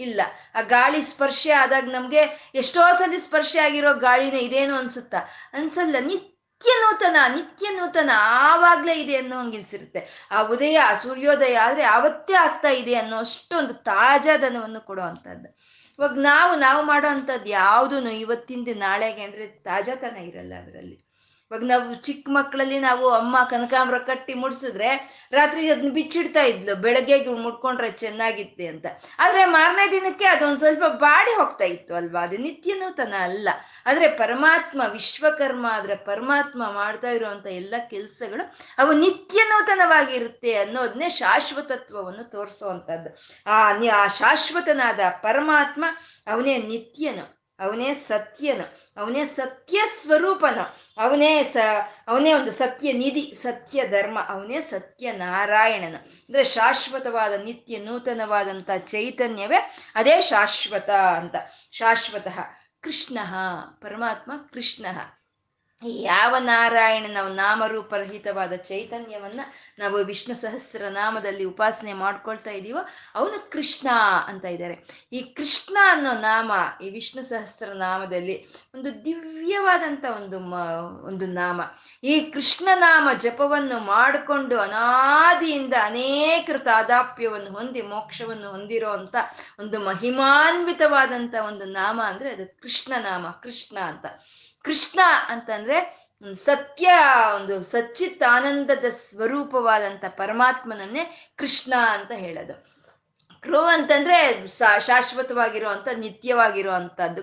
ಇಲ್ಲ. ಆ ಗಾಳಿ ಸ್ಪರ್ಶ ಆದಾಗ ನಮ್ಗೆ ಎಷ್ಟೋ ಸಲ ಸ್ಪರ್ಶ ಆಗಿರೋ ಗಾಳಿನೇ ಇದೇನು ಅನ್ಸುತ್ತಾ? ಅನ್ಸಲ್ಲ. ನಿತ್ಯ ನೂತನ ಆವಾಗ್ಲೇ ಇದೆ ಅನ್ನೋ ಹಂಗಿನ್ಸಿರುತ್ತೆ. ಆ ಉದಯ, ಆ ಸೂರ್ಯೋದಯ ಆದ್ರೆ ಆವತ್ತೇ ಆಗ್ತಾ ಇದೆ ಅನ್ನೋ ಅಷ್ಟೊಂದು ತಾಜಾತನವನ್ನು ಕೊಡೋ ಅಂಥದ್ದು. ಇವಾಗ ನಾವು ಮಾಡೋ ಅಂಥದ್ದು ಯಾವುದೂ ಇವತ್ತಿಂದ ನಾಳೆಗೆ ಅಂದ್ರೆ ತಾಜಾತನ ಇರಲ್ಲ ಅದರಲ್ಲಿ. ಇವಾಗ ನಾವು ಚಿಕ್ಕ ಮಕ್ಕಳಲ್ಲಿ ನಾವು ಅಮ್ಮ ಕನಕಾಂಬ್ರ ಕಟ್ಟಿ ಮುಡ್ಸಿದ್ರೆ ರಾತ್ರಿ ಅದನ್ನ ಬಿಚ್ಚಿಡ್ತಾ ಇದ್ಲು, ಬೆಳಗ್ಗೆ ಮುಡ್ಕೊಂಡ್ರೆ ಚೆನ್ನಾಗಿತ್ತೆ ಅಂತ. ಆದ್ರೆ ಮಾರನೇ ದಿನಕ್ಕೆ ಅದೊಂದು ಸ್ವಲ್ಪ ಬಾಡಿ ಹೋಗ್ತಾ ಇತ್ತು ಅಲ್ವಾ? ಅದು ನಿತ್ಯ ನೂತನ ಅಲ್ಲ. ಆದ್ರೆ ಪರಮಾತ್ಮ ವಿಶ್ವಕರ್ಮ, ಆದ್ರೆ ಪರಮಾತ್ಮ ಮಾಡ್ತಾ ಇರುವಂತ ಎಲ್ಲ ಕೆಲಸಗಳು ಅವು ನಿತ್ಯ ನೂತನವಾಗಿರುತ್ತೆ ಅನ್ನೋದನ್ನೇ ಶಾಶ್ವತತ್ವವನ್ನು ತೋರಿಸುವಂಥದ್ದು. ಆ ಶಾಶ್ವತನಾದ ಪರಮಾತ್ಮ ಅವನೇ ನಿತ್ಯನು, ಅವನೇ ಸತ್ಯನು, ಅವನೇ ಸತ್ಯ ಸ್ವರೂಪನು, ಅವನೇ ಒಂದು ಸತ್ಯ ನಿಧಿ, ಸತ್ಯ ಧರ್ಮ, ಅವನೇ ಸತ್ಯ ನಾರಾಯಣನು. ಅಂದ್ರೆ ಶಾಶ್ವತವಾದ ನಿತ್ಯ ನೂತನವಾದಂಥ ಚೈತನ್ಯವೇ ಅದೇ ಶಾಶ್ವತ ಅಂತ. ಶಾಶ್ವತಃ ಕೃಷ್ಣ, ಪರಮಾತ್ಮ ಕೃಷ್ಣ. ಯಾವ ನಾರಾಯಣನ ನಾಮರೂಪರಹಿತವಾದ ಚೈತನ್ಯವನ್ನ ನಾವು ವಿಷ್ಣು ಸಹಸ್ರ ನಾಮದಲ್ಲಿ ಉಪಾಸನೆ ಮಾಡ್ಕೊಳ್ತಾ ಇದ್ದೀವೋ ಅವನು ಕೃಷ್ಣ ಅಂತ ಇದ್ದಾರೆ. ಈ ಕೃಷ್ಣ ಅನ್ನೋ ನಾಮ ಈ ವಿಷ್ಣು ಸಹಸ್ರ ನಾಮದಲ್ಲಿ ಒಂದು ದಿವ್ಯವಾದಂಥ ಒಂದು ನಾಮ. ಈ ಕೃಷ್ಣನಾಮ ಜಪವನ್ನು ಮಾಡಿಕೊಂಡು ಅನಾದಿಯಿಂದ ಅನೇಕರ ತಾದಾಪ್ಯವನ್ನು ಹೊಂದಿ ಮೋಕ್ಷವನ್ನು ಹೊಂದಿರೋ ಅಂಥ ಒಂದು ಮಹಿಮಾನ್ವಿತವಾದಂಥ ಒಂದು ನಾಮ ಅಂದರೆ ಅದು ಕೃಷ್ಣನಾಮ, ಕೃಷ್ಣ ಅಂತ. ಕೃಷ್ಣ ಅಂತಂದ್ರೆ ಸತ್ಯ, ಒಂದು ಸಚ್ಚಿತ್ ಆನಂದದ ಸ್ವರೂಪವಾದಂಥ ಪರಮಾತ್ಮನನ್ನೇ ಕೃಷ್ಣ ಅಂತ ಹೇಳೋದು. ಕೃ ಅಂತಂದ್ರೆ ಶಾಶ್ವತವಾಗಿರುವಂಥ ನಿತ್ಯವಾಗಿರುವಂಥದ್ದು.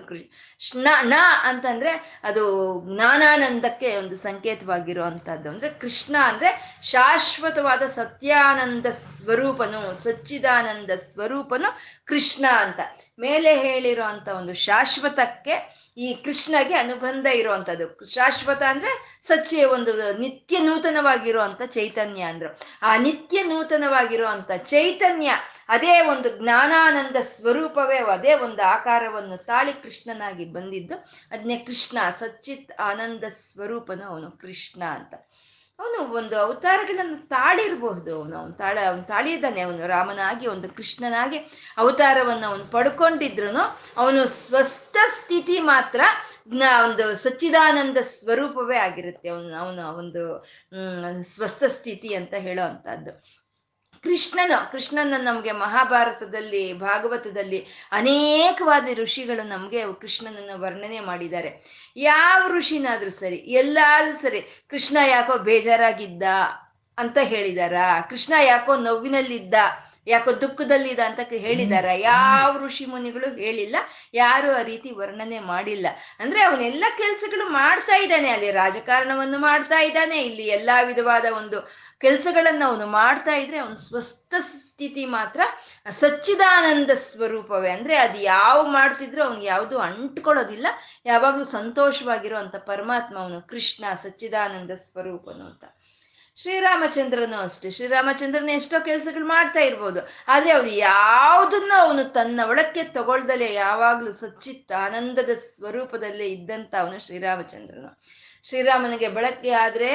ಣ ಅಂತಂದ್ರೆ ಅದು ಜ್ಞಾನಾನಂದಕ್ಕೆ ಒಂದು ಸಂಕೇತವಾಗಿರುವಂಥದ್ದು. ಅಂದ್ರೆ ಕೃಷ್ಣ ಅಂದ್ರೆ ಶಾಶ್ವತವಾದ ಸತ್ಯಾನಂದ ಸ್ವರೂಪನು, ಸಚ್ಚಿದಾನಂದ ಸ್ವರೂಪನು ಕೃಷ್ಣ ಅಂತ. ಮೇಲೆ ಹೇಳಿರುವಂಥ ಒಂದು ಶಾಶ್ವತಕ್ಕೆ ಈ ಕೃಷ್ಣಗೆ ಅನುಬಂಧ ಇರುವಂಥದ್ದು. ಶಾಶ್ವತ ಅಂದ್ರೆ ಸಚ್ಚಿಯ ಒಂದು ನಿತ್ಯ ನೂತನವಾಗಿರುವಂಥ ಚೈತನ್ಯ ಅಂದ್ರು. ಆ ನಿತ್ಯ ನೂತನವಾಗಿರುವಂಥ ಚೈತನ್ಯ ಅದೇ ಒಂದು ಜ್ಞಾನಾನಂದ ಸ್ವರೂಪವೇ ಅದೇ ಒಂದು ಆಕಾರವನ್ನು ತಾಳಿ ಕೃಷ್ಣನಾಗಿ ಬಂದಿದ್ದು. ಅದನ್ನೇ ಕೃಷ್ಣ, ಸಚ್ಚಿತ್ ಆನಂದ ಸ್ವರೂಪನು ಅವನು ಕೃಷ್ಣ ಅಂತ. ಅವನು ಒಂದು ಅವತಾರಗಳನ್ನು ತಾಳಿರಬಹುದು, ಅವನು ತಾಳಿದ್ದಾನೆ. ಅವನು ರಾಮನಾಗಿ ಒಂದು ಕೃಷ್ಣನಾಗಿ ಅವತಾರವನ್ನು ಅವನು ಪಡ್ಕೊಂಡಿದ್ರು ಅವನು ಸ್ವಸ್ಥ ಸ್ಥಿತಿ ಮಾತ್ರ ಒಂದು ಸಚ್ಚಿದಾನಂದ ಸ್ವರೂಪವೇ ಆಗಿರುತ್ತೆ. ಅವನ ಒಂದು ಸ್ವಸ್ಥ ಸ್ಥಿತಿ ಅಂತ ಹೇಳೋ ಅಂಥದ್ದು ಕೃಷ್ಣನ ನಮಗೆ ಮಹಾಭಾರತದಲ್ಲಿ, ಭಾಗವತದಲ್ಲಿ ಅನೇಕವಾದ ಋಷಿಗಳು ನಮಗೆ ಕೃಷ್ಣನನ್ನು ವರ್ಣನೆ ಮಾಡಿದ್ದಾರೆ. ಯಾವ ಋಷಿನಾದ್ರೂ ಸರಿ, ಎಲ್ಲಾದ್ರೂ ಸರಿ, ಕೃಷ್ಣ ಯಾಕೋ ಬೇಜಾರಾಗಿದ್ದ ಅಂತ ಹೇಳಿದಾರಾ? ಕೃಷ್ಣ ಯಾಕೋ ನೋವಿನಲ್ಲಿದ್ದ, ಯಾಕೋ ದುಃಖದಲ್ಲಿದ್ದ ಅಂತ ಹೇಳಿದಾರ? ಯಾವ ಋಷಿ ಮುನಿಗಳು ಹೇಳಿಲ್ಲ, ಯಾರು ಆ ರೀತಿ ವರ್ಣನೆ ಮಾಡಿಲ್ಲ. ಅಂದ್ರೆ ಅವನೆಲ್ಲ ಕೆಲಸಗಳು ಮಾಡ್ತಾ ಇದ್ದಾನೆ, ಅಲ್ಲಿ ರಾಜಕಾರಣವನ್ನು ಮಾಡ್ತಾ ಇದ್ದಾನೆ, ಇಲ್ಲಿ ಎಲ್ಲಾ ವಿಧವಾದ ಒಂದು ಕೆಲಸಗಳನ್ನು ಅವನು ಮಾಡ್ತಾ ಇದ್ರೆ ಅವನು ಸ್ವಸ್ಥ ಸ್ಥಿತಿ ಮಾತ್ರ ಸಚ್ಚಿದಾನಂದ ಸ್ವರೂಪವೇ. ಅಂದ್ರೆ ಅದು ಯಾವ ಮಾಡ್ತಿದ್ರು ಅವ್ನು ಯಾವುದು ಅಂಟ್ಕೊಳ್ಳೋದಿಲ್ಲ, ಯಾವಾಗಲೂ ಸಂತೋಷವಾಗಿರೋ ಅಂತ ಪರಮಾತ್ಮ ಅವನು ಕೃಷ್ಣ, ಸಚ್ಚಿದಾನಂದ ಸ್ವರೂಪನು ಅಂತ. ಶ್ರೀರಾಮಚಂದ್ರನು ಅಷ್ಟೇ. ಶ್ರೀರಾಮಚಂದ್ರನ ಎಷ್ಟೋ ಕೆಲಸಗಳು ಮಾಡ್ತಾ ಇರ್ಬೋದು, ಆದ್ರೆ ಅವನು ಯಾವುದನ್ನು ಅವನು ತನ್ನ ಒಳಕ್ಕೆ ತಗೊಳ್ದಲೇ ಯಾವಾಗಲೂ ಸಚ್ಚಿತ್ ಆನಂದದ ಸ್ವರೂಪದಲ್ಲೇ ಇದ್ದಂತ ಅವನು ಶ್ರೀರಾಮಚಂದ್ರನು. ಶ್ರೀರಾಮನಿಗೆ ಬೆಳಗ್ಗೆ ಆದ್ರೆ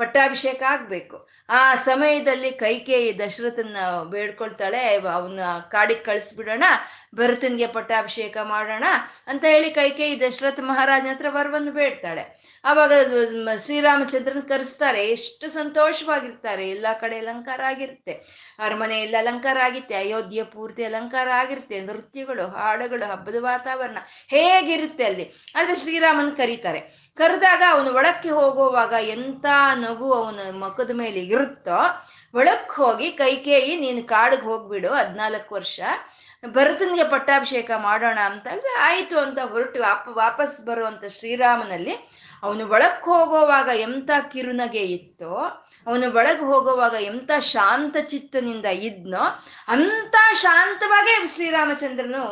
ಪಟ್ಟಾಭಿಷೇಕ ಆಗ್ಬೇಕು. ಆ ಸಮಯದಲ್ಲಿ ಕೈಕೇಯಿ ದಶರಥನ್ನ ಬೇಡ್ಕೊಳ್ತಾಳೆ, ಅವನ್ನ ಕಾಡಿಗೆ ಕಳಿಸ್ಬಿಡೋಣ, ಭರತನ್ಗೆ ಪಟ್ಟಾಭಿಷೇಕ ಮಾಡೋಣ ಅಂತ ಹೇಳಿ ಕೈಕೇಯಿ ದಶರಥ ಮಹಾರಾಜನ ಹತ್ರ ವರವನ್ನು ಬೇಡ್ತಾಳೆ. ಆವಾಗ ಶ್ರೀರಾಮಚಂದ್ರನ್ ಕರೆಸ್ತಾರೆ. ಎಷ್ಟು ಸಂತೋಷವಾಗಿರ್ತಾರೆ, ಎಲ್ಲ ಕಡೆ ಅಲಂಕಾರ ಆಗಿರುತ್ತೆ, ಅರಮನೆಯಲ್ಲಿ ಅಲಂಕಾರ ಆಗಿರುತ್ತೆ, ಅಯೋಧ್ಯೆ ಪೂರ್ತಿ ಅಲಂಕಾರ ಆಗಿರುತ್ತೆ, ನೃತ್ಯಗಳು, ಹಾಡುಗಳು, ಹಬ್ಬದ ವಾತಾವರಣ ಹೇಗಿರುತ್ತೆ ಅಲ್ಲಿ. ಆದ್ರೆ ಶ್ರೀರಾಮನ್ ಕರೀತಾರೆ. ಕರೆದಾಗ ಅವನು ಒಳಕ್ಕೆ ಹೋಗುವಾಗ ಎಂಥ ನಗು ಅವನ ಮುಖದ ಮೇಲೆ ಇರುತ್ತೋ ಒಳಕ್ ಹೋಗಿ ಕೈಕೇಯಿ ನೀನು ಕಾಡಿಗೆ ಹೋಗ್ಬಿಡು 14 ವರ್ಷ, ಭರತನಿಗೆ ಪಟ್ಟಾಭಿಷೇಕ ಮಾಡೋಣ ಅಂತ ಹೇಳಿದ್ರೆ ಆಯಿತು ಅಂತ ಹೊರಟು. ವಾಪಸ್ ಬರುವಂತ ಶ್ರೀರಾಮನಲ್ಲಿ ಅವನು ಒಳಕ್ ಹೋಗೋವಾಗ ಎಂಥ ಕಿರುನಗೆ ಇತ್ತೋ, ಅವನು ಒಳಗೆ ಹೋಗೋವಾಗ ಎಂಥ ಶಾಂತ ಚಿತ್ತನಿಂದ ಇದ್ನೋ, ಅಂಥ ಶಾಂತವಾಗೇ ಶ್ರೀರಾಮಚಂದ್ರನು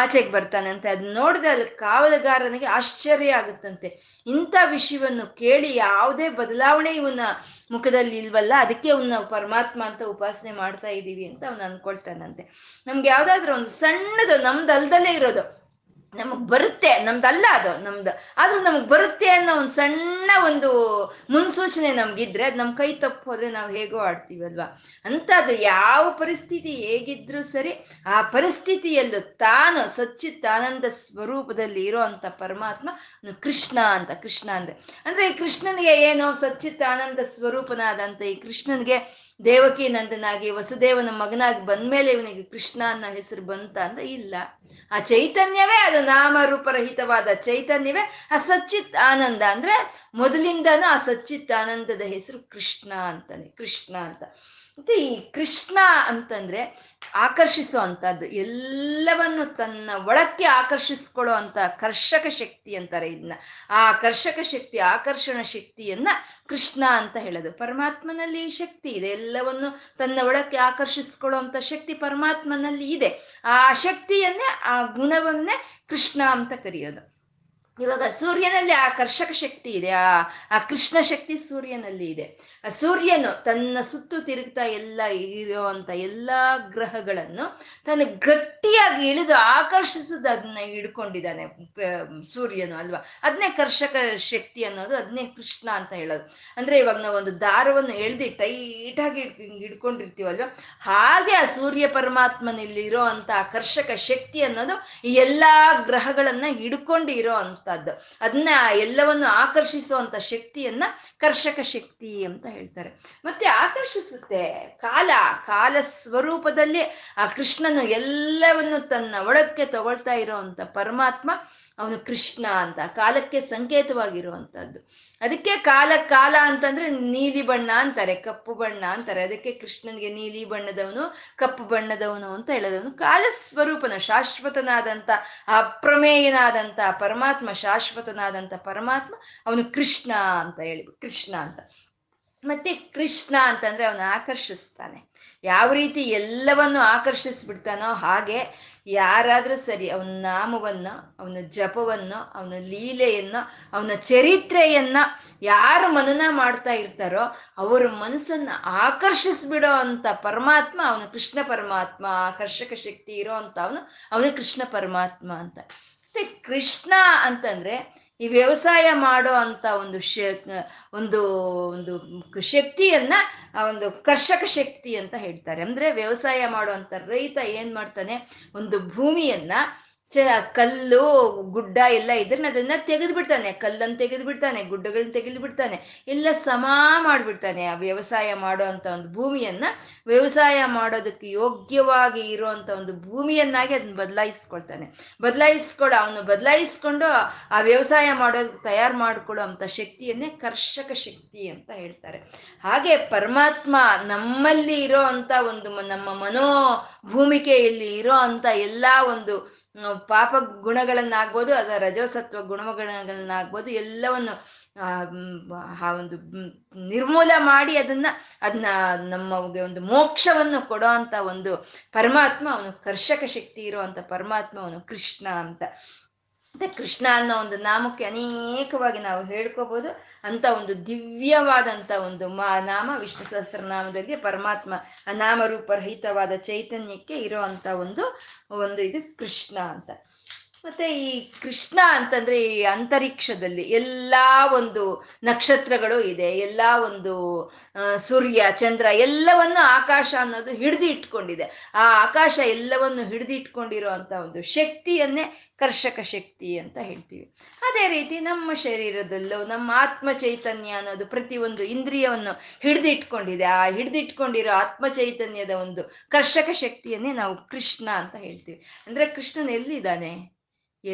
ಆಚೆಗೆ ಬರ್ತಾನಂತೆ. ಅದನ್ನ ನೋಡಿದ್ರೆ ಅಲ್ಲಿ ಕಾವಲುಗಾರನಿಗೆ ಆಶ್ಚರ್ಯ ಆಗುತ್ತಂತೆ. ಇಂಥ ವಿಷಯವನ್ನು ಕೇಳಿ ಯಾವುದೇ ಬದಲಾವಣೆ ಇವನ ಮುಖದಲ್ಲಿ ಇಲ್ವಲ್ಲ, ಅದಕ್ಕೆ ಅವನ್ನ ಪರಮಾತ್ಮ ಅಂತ ಉಪಾಸನೆ ಮಾಡ್ತಾ ಇದ್ದೀವಿ ಅಂತ ಅವನು ಅಂದ್ಕೊಳ್ತಾನಂತೆ. ನಮ್ಗೆ ಯಾವುದಾದ್ರೂ ಒಂದು ಸಣ್ಣದು ನಮ್ದಲ್ದಲ್ಲೇ ಇರೋದು ನಮಗ್ ಬರುತ್ತೆ, ನಮ್ದಲ್ಲ ಅದು ನಮ್ದು ಆದ್ರೂ ನಮಗ್ ಬರುತ್ತೆ ಅನ್ನೋ ಒಂದು ಸಣ್ಣ ಒಂದು ಮುನ್ಸೂಚನೆ ನಮ್ಗಿದ್ರೆ ಅದು ನಮ್ ಕೈ ತಪ್ಪು ಹೋದ್ರೆ ನಾವು ಹೇಗೋ ಆಡ್ತೀವಲ್ವಾ. ಅಂಥದ್ದು ಯಾವ ಪರಿಸ್ಥಿತಿ ಹೇಗಿದ್ರೂ ಸರಿ, ಆ ಪರಿಸ್ಥಿತಿಯಲ್ಲೂ ತಾನು ಸಚ್ಚಿತ್ ಆನಂದ ಸ್ವರೂಪದಲ್ಲಿ ಇರೋ ಅಂತ ಪರಮಾತ್ಮ ಕೃಷ್ಣ ಅಂತ. ಕೃಷ್ಣ ಅಂದ್ರೆ ಈ ಕೃಷ್ಣನ್ಗೆ ಏನೋ ಸಚ್ಚಿತ್ ಆನಂದ ಸ್ವರೂಪನಾದಂತ ಈ ಕೃಷ್ಣನ್ಗೆ ದೇವಕಿ ನಂದನಾಗಿ ವಸುದೇವನ ಮಗನಾಗಿ ಬಂದ್ಮೇಲೆ ಇವನಿಗೆ ಕೃಷ್ಣ ಅನ್ನೋ ಹೆಸರು ಬಂತ ಅಂದ್ರೆ ಇಲ್ಲ. ಆ ಚೈತನ್ಯವೇ, ಅದು ನಾಮರೂಪರಹಿತವಾದ ಚೈತನ್ಯವೇ ಆ ಸಚ್ಚಿತ್ ಆನಂದ. ಅಂದ್ರೆ ಮೊದಲಿಂದನೂ ಆ ಸಚ್ಚಿತ್ ಆನಂದದ ಹೆಸರು ಕೃಷ್ಣ ಅಂತಾನೆ, ಕೃಷ್ಣ ಅಂತ. ಮತ್ತೆ ಈ ಕೃಷ್ಣ ಅಂತಂದ್ರೆ ಆಕರ್ಷಿಸೋ ಅಂತದ್ದು, ಎಲ್ಲವನ್ನು ತನ್ನ ಒಳಕ್ಕೆ ಆಕರ್ಷಿಸ್ಕೊಳ್ಳೋ ಅಂತ ಕರ್ಷಕ ಶಕ್ತಿ ಅಂತಾರೆ ಇದನ್ನ. ಆ ಕರ್ಷಕ ಶಕ್ತಿ, ಆಕರ್ಷಣ ಶಕ್ತಿಯನ್ನ ಕೃಷ್ಣ ಅಂತ ಹೇಳೋದು. ಪರಮಾತ್ಮನಲ್ಲಿ ಈ ಶಕ್ತಿ ಇದೆ, ಎಲ್ಲವನ್ನು ತನ್ನ ಒಳಕ್ಕೆ ಆಕರ್ಷಿಸ್ಕೊಳ್ಳೋ ಅಂತ ಶಕ್ತಿ ಪರಮಾತ್ಮನಲ್ಲಿ ಇದೆ. ಆ ಶಕ್ತಿಯನ್ನೇ, ಆ ಗುಣವನ್ನೇ ಕೃಷ್ಣ ಅಂತ ಕರೆಯೋದು. ಇವಾಗ ಸೂರ್ಯನಲ್ಲಿ ಆ ಕರ್ಷಕ ಶಕ್ತಿ ಇದೆ, ಆ ಕೃಷ್ಣ ಶಕ್ತಿ ಸೂರ್ಯನಲ್ಲಿ ಇದೆ. ಆ ಸೂರ್ಯನು ತನ್ನ ಸುತ್ತು ತಿರುಗ್ತಾ ಎಲ್ಲ ಇರೋ ಅಂತ ಎಲ್ಲ ಗ್ರಹಗಳನ್ನು ತನ್ನ ಗಟ್ಟಿಯಾಗಿ ಇಳಿದು ಆಕರ್ಷಿಸೋದು ಅದನ್ನ ಹಿಡ್ಕೊಂಡಿದ್ದಾನೆ ಸೂರ್ಯನು ಅಲ್ವಾ. ಅದನ್ನೇ ಕರ್ಷಕ ಶಕ್ತಿ ಅನ್ನೋದು, ಅದನ್ನೇ ಕೃಷ್ಣ ಅಂತ ಹೇಳೋದು. ಅಂದ್ರೆ ಇವಾಗ ನಾವು ಒಂದು ದಾರವನ್ನು ಎಳ್ದು ಟೈಟಾಗಿ ಹಿಡ್ಕೊಂಡಿರ್ತೀವಲ್ವ, ಹಾಗೆ ಆ ಸೂರ್ಯ ಪರಮಾತ್ಮನಲ್ಲಿ ಇರೋ ಅಂತ ಆ ಕರ್ಷಕ ಶಕ್ತಿ ಅನ್ನೋದು ಈ ಎಲ್ಲಾ ಗ್ರಹಗಳನ್ನ ಹಿಡ್ಕೊಂಡಿರೋ ಅಂತ, ಅದನ್ನ ಎಲ್ಲವನ್ನು ಆಕರ್ಷಿಸುವಂತ ಶಕ್ತಿಯನ್ನ ಕರ್ಷಕ ಶಕ್ತಿ ಅಂತ ಹೇಳ್ತಾರೆ. ಮತ್ತೆ ಆಕರ್ಷಿಸುತ್ತೆ ಕಾಲ, ಕಾಲ ಸ್ವರೂಪದಲ್ಲಿ ಆ ಕೃಷ್ಣನು ಎಲ್ಲವನ್ನು ತನ್ನ ಒಳಕ್ಕೆ ತಗೊಳ್ತಾ ಇರೋವಂಥ ಪರಮಾತ್ಮ ಅವನು ಕೃಷ್ಣ ಅಂತ, ಕಾಲಕ್ಕೆ ಸಂಕೇತವಾಗಿರುವಂತಹದ್ದು. ಅದಕ್ಕೆ ಕಾಲ, ಕಾಲ ಅಂತಂದ್ರೆ ನೀಲಿ ಬಣ್ಣ ಅಂತಾರೆ, ಕಪ್ಪು ಬಣ್ಣ ಅಂತಾರೆ. ಅದಕ್ಕೆ ಕೃಷ್ಣನ್ಗೆ ನೀಲಿ ಬಣ್ಣದವನು, ಕಪ್ಪು ಬಣ್ಣದವನು ಅಂತ ಹೇಳೋದವನು ಕಾಲ ಸ್ವರೂಪನ, ಶಾಶ್ವತನಾದಂಥ ಅಪ್ರಮೇಯನಾದಂಥ ಪರಮಾತ್ಮ, ಶಾಶ್ವತನಾದಂಥ ಪರಮಾತ್ಮ ಅವನು ಕೃಷ್ಣ ಅಂತ ಹೇಳಿ, ಕೃಷ್ಣ ಅಂತ. ಮತ್ತೆ ಕೃಷ್ಣ ಅಂತಂದ್ರೆ ಅವನು ಆಕರ್ಷಿಸ್ತಾನೆ, ಯಾವ ರೀತಿ ಎಲ್ಲವನ್ನು ಆಕರ್ಷಿಸ್ಬಿಡ್ತಾನೋ ಹಾಗೆ ಯಾರಾದ್ರೂ ಸರಿ ಅವನ ನಾಮವನ್ನು, ಅವನ ಜಪವನ್ನು, ಅವನ ಲೀಲೆಯನ್ನು, ಅವನ ಚರಿತ್ರೆಯನ್ನ ಯಾರು ಮನನ ಮಾಡ್ತಾ ಇರ್ತಾರೋ ಅವರ ಮನಸ್ಸನ್ನ ಆಕರ್ಷಿಸ್ಬಿಡೋ ಅಂತ ಪರಮಾತ್ಮ ಅವನು ಕೃಷ್ಣ ಪರಮಾತ್ಮ. ಆಕರ್ಷಕ ಶಕ್ತಿ ಇರೋ ಅಂತ ಅವನು ಕೃಷ್ಣ ಪರಮಾತ್ಮ ಅಂತ. ಮತ್ತೆ ಕೃಷ್ಣ ಅಂತಂದ್ರೆ ಈ ವ್ಯವಸಾಯ ಮಾಡೋ ಅಂತ ಒಂದು ಒಂದು ಒಂದು ಶಕ್ತಿಯನ್ನ ಒಂದು ಕರ್ಷಕ ಶಕ್ತಿ ಅಂತ ಹೇಳ್ತಾರೆ. ಅಂದ್ರೆ ವ್ಯವಸಾಯ ಮಾಡುವಂತ ರೈತ ಏನ್ ಮಾಡ್ತಾನೆ, ಒಂದು ಭೂಮಿಯನ್ನ ಕಲ್ಲು ಗುಡ್ಡ ಎಲ್ಲ ಇದ್ರೆ ಅದನ್ನ ತೆಗೆದು ಬಿಡ್ತಾನೆ, ಕಲ್ಲನ್ನು ತೆಗೆದು ಬಿಡ್ತಾನೆ, ಗುಡ್ಡಗಳನ್ನ ತೆಗೆದು ಬಿಡ್ತಾನೆ, ಎಲ್ಲ ಸಮ ಮಾಡಿಬಿಡ್ತಾನೆ. ಆ ವ್ಯವಸಾಯ ಮಾಡೋ ಅಂತ ಒಂದು ಭೂಮಿಯನ್ನ ವ್ಯವಸಾಯ ಮಾಡೋದಕ್ಕೆ ಯೋಗ್ಯವಾಗಿ ಇರುವಂತ ಒಂದು ಭೂಮಿಯನ್ನಾಗಿ ಅದನ್ನ ಬದಲಾಯಿಸ್ಕೊಳ್ತಾನೆ. ಅವನು ಬದಲಾಯಿಸ್ಕೊಂಡು ಆ ವ್ಯವಸಾಯ ಮಾಡೋದಕ್ಕೆ ತಯಾರು ಮಾಡಿಕೊಳ್ಳೋ ಅಂತ ಶಕ್ತಿಯನ್ನೇ ಕರ್ಷಕ ಶಕ್ತಿ ಅಂತ ಹೇಳ್ತಾರೆ. ಹಾಗೆ ಪರಮಾತ್ಮ ನಮ್ಮಲ್ಲಿ ಇರೋ ಅಂತ ಒಂದು ನಮ್ಮ ಮನೋ ಭೂಮಿಕೆಯಲ್ಲಿ ಇರೋ ಅಂತ ಎಲ್ಲ ಒಂದು ಪಾಪ ಗುಣಗಳನ್ನಾಗ್ಬೋದು, ಅದರ ರಜಸತ್ವ ಗುಣಗಳನ್ನಾಗ್ಬೋದು, ಎಲ್ಲವನ್ನು ಆ ಒಂದು ನಿರ್ಮೂಲ ಮಾಡಿ ಅದನ್ನ ನಮಗೆ ಒಂದು ಮೋಕ್ಷವನ್ನು ಕೊಡೋ ಅಂತ ಒಂದು ಪರಮಾತ್ಮ ಅವನು ಕರ್ಷಕ ಶಕ್ತಿ ಇರುವಂತ ಪರಮಾತ್ಮ ಅವನು ಕೃಷ್ಣ ಅಂತ. ಮತ್ತೆ ಕೃಷ್ಣ ಅನ್ನೋ ಒಂದು ನಾಮಕ್ಕೆ ಅನೇಕವಾಗಿ ನಾವು ಹೇಳ್ಕೋಬಹುದು ಅಂತ ಒಂದು ದಿವ್ಯವಾದಂಥ ಒಂದು ನಾಮ ವಿಷ್ಣು ಸಹಸ್ರನಾಮದಲ್ಲಿ ಪರಮಾತ್ಮ ನಾಮರೂಪರಹಿತವಾದ ಚೈತನ್ಯಕ್ಕೆ ಇರೋವಂಥ ಒಂದು ಇದು ಕೃಷ್ಣ ಅಂತ. ಮತ್ತೆ ಈ ಕೃಷ್ಣ ಅಂತಂದ್ರೆ ಈ ಅಂತರಿಕ್ಷದಲ್ಲಿ ಎಲ್ಲ ಒಂದು ನಕ್ಷತ್ರಗಳು ಇದೆ, ಎಲ್ಲ ಒಂದು ಸೂರ್ಯ ಚಂದ್ರ ಎಲ್ಲವನ್ನು ಆಕಾಶ ಅನ್ನೋದು ಹಿಡಿದು ಇಟ್ಕೊಂಡಿದೆ. ಆ ಆಕಾಶ ಎಲ್ಲವನ್ನು ಹಿಡಿದು ಇಟ್ಕೊಂಡಿರೋ ಅಂತ ಒಂದು ಶಕ್ತಿಯನ್ನೇ ಕರ್ಷಕ ಶಕ್ತಿ ಅಂತ ಹೇಳ್ತೀವಿ. ಅದೇ ರೀತಿ ನಮ್ಮ ಶರೀರದಲ್ಲೂ ನಮ್ಮ ಆತ್ಮ ಚೈತನ್ಯ ಅನ್ನೋದು ಪ್ರತಿಯೊಂದು ಇಂದ್ರಿಯವನ್ನು ಹಿಡಿದಿಟ್ಕೊಂಡಿದೆ. ಆ ಹಿಡಿದಿಟ್ಕೊಂಡಿರೋ ಆತ್ಮ ಚೈತನ್ಯದ ಒಂದು ಕರ್ಷಕ ಶಕ್ತಿಯನ್ನೇ ನಾವು ಕೃಷ್ಣ ಅಂತ ಹೇಳ್ತೀವಿ. ಅಂದ್ರೆ ಕೃಷ್ಣನ್ ಎಲ್ಲಿದ್ದಾನೆ,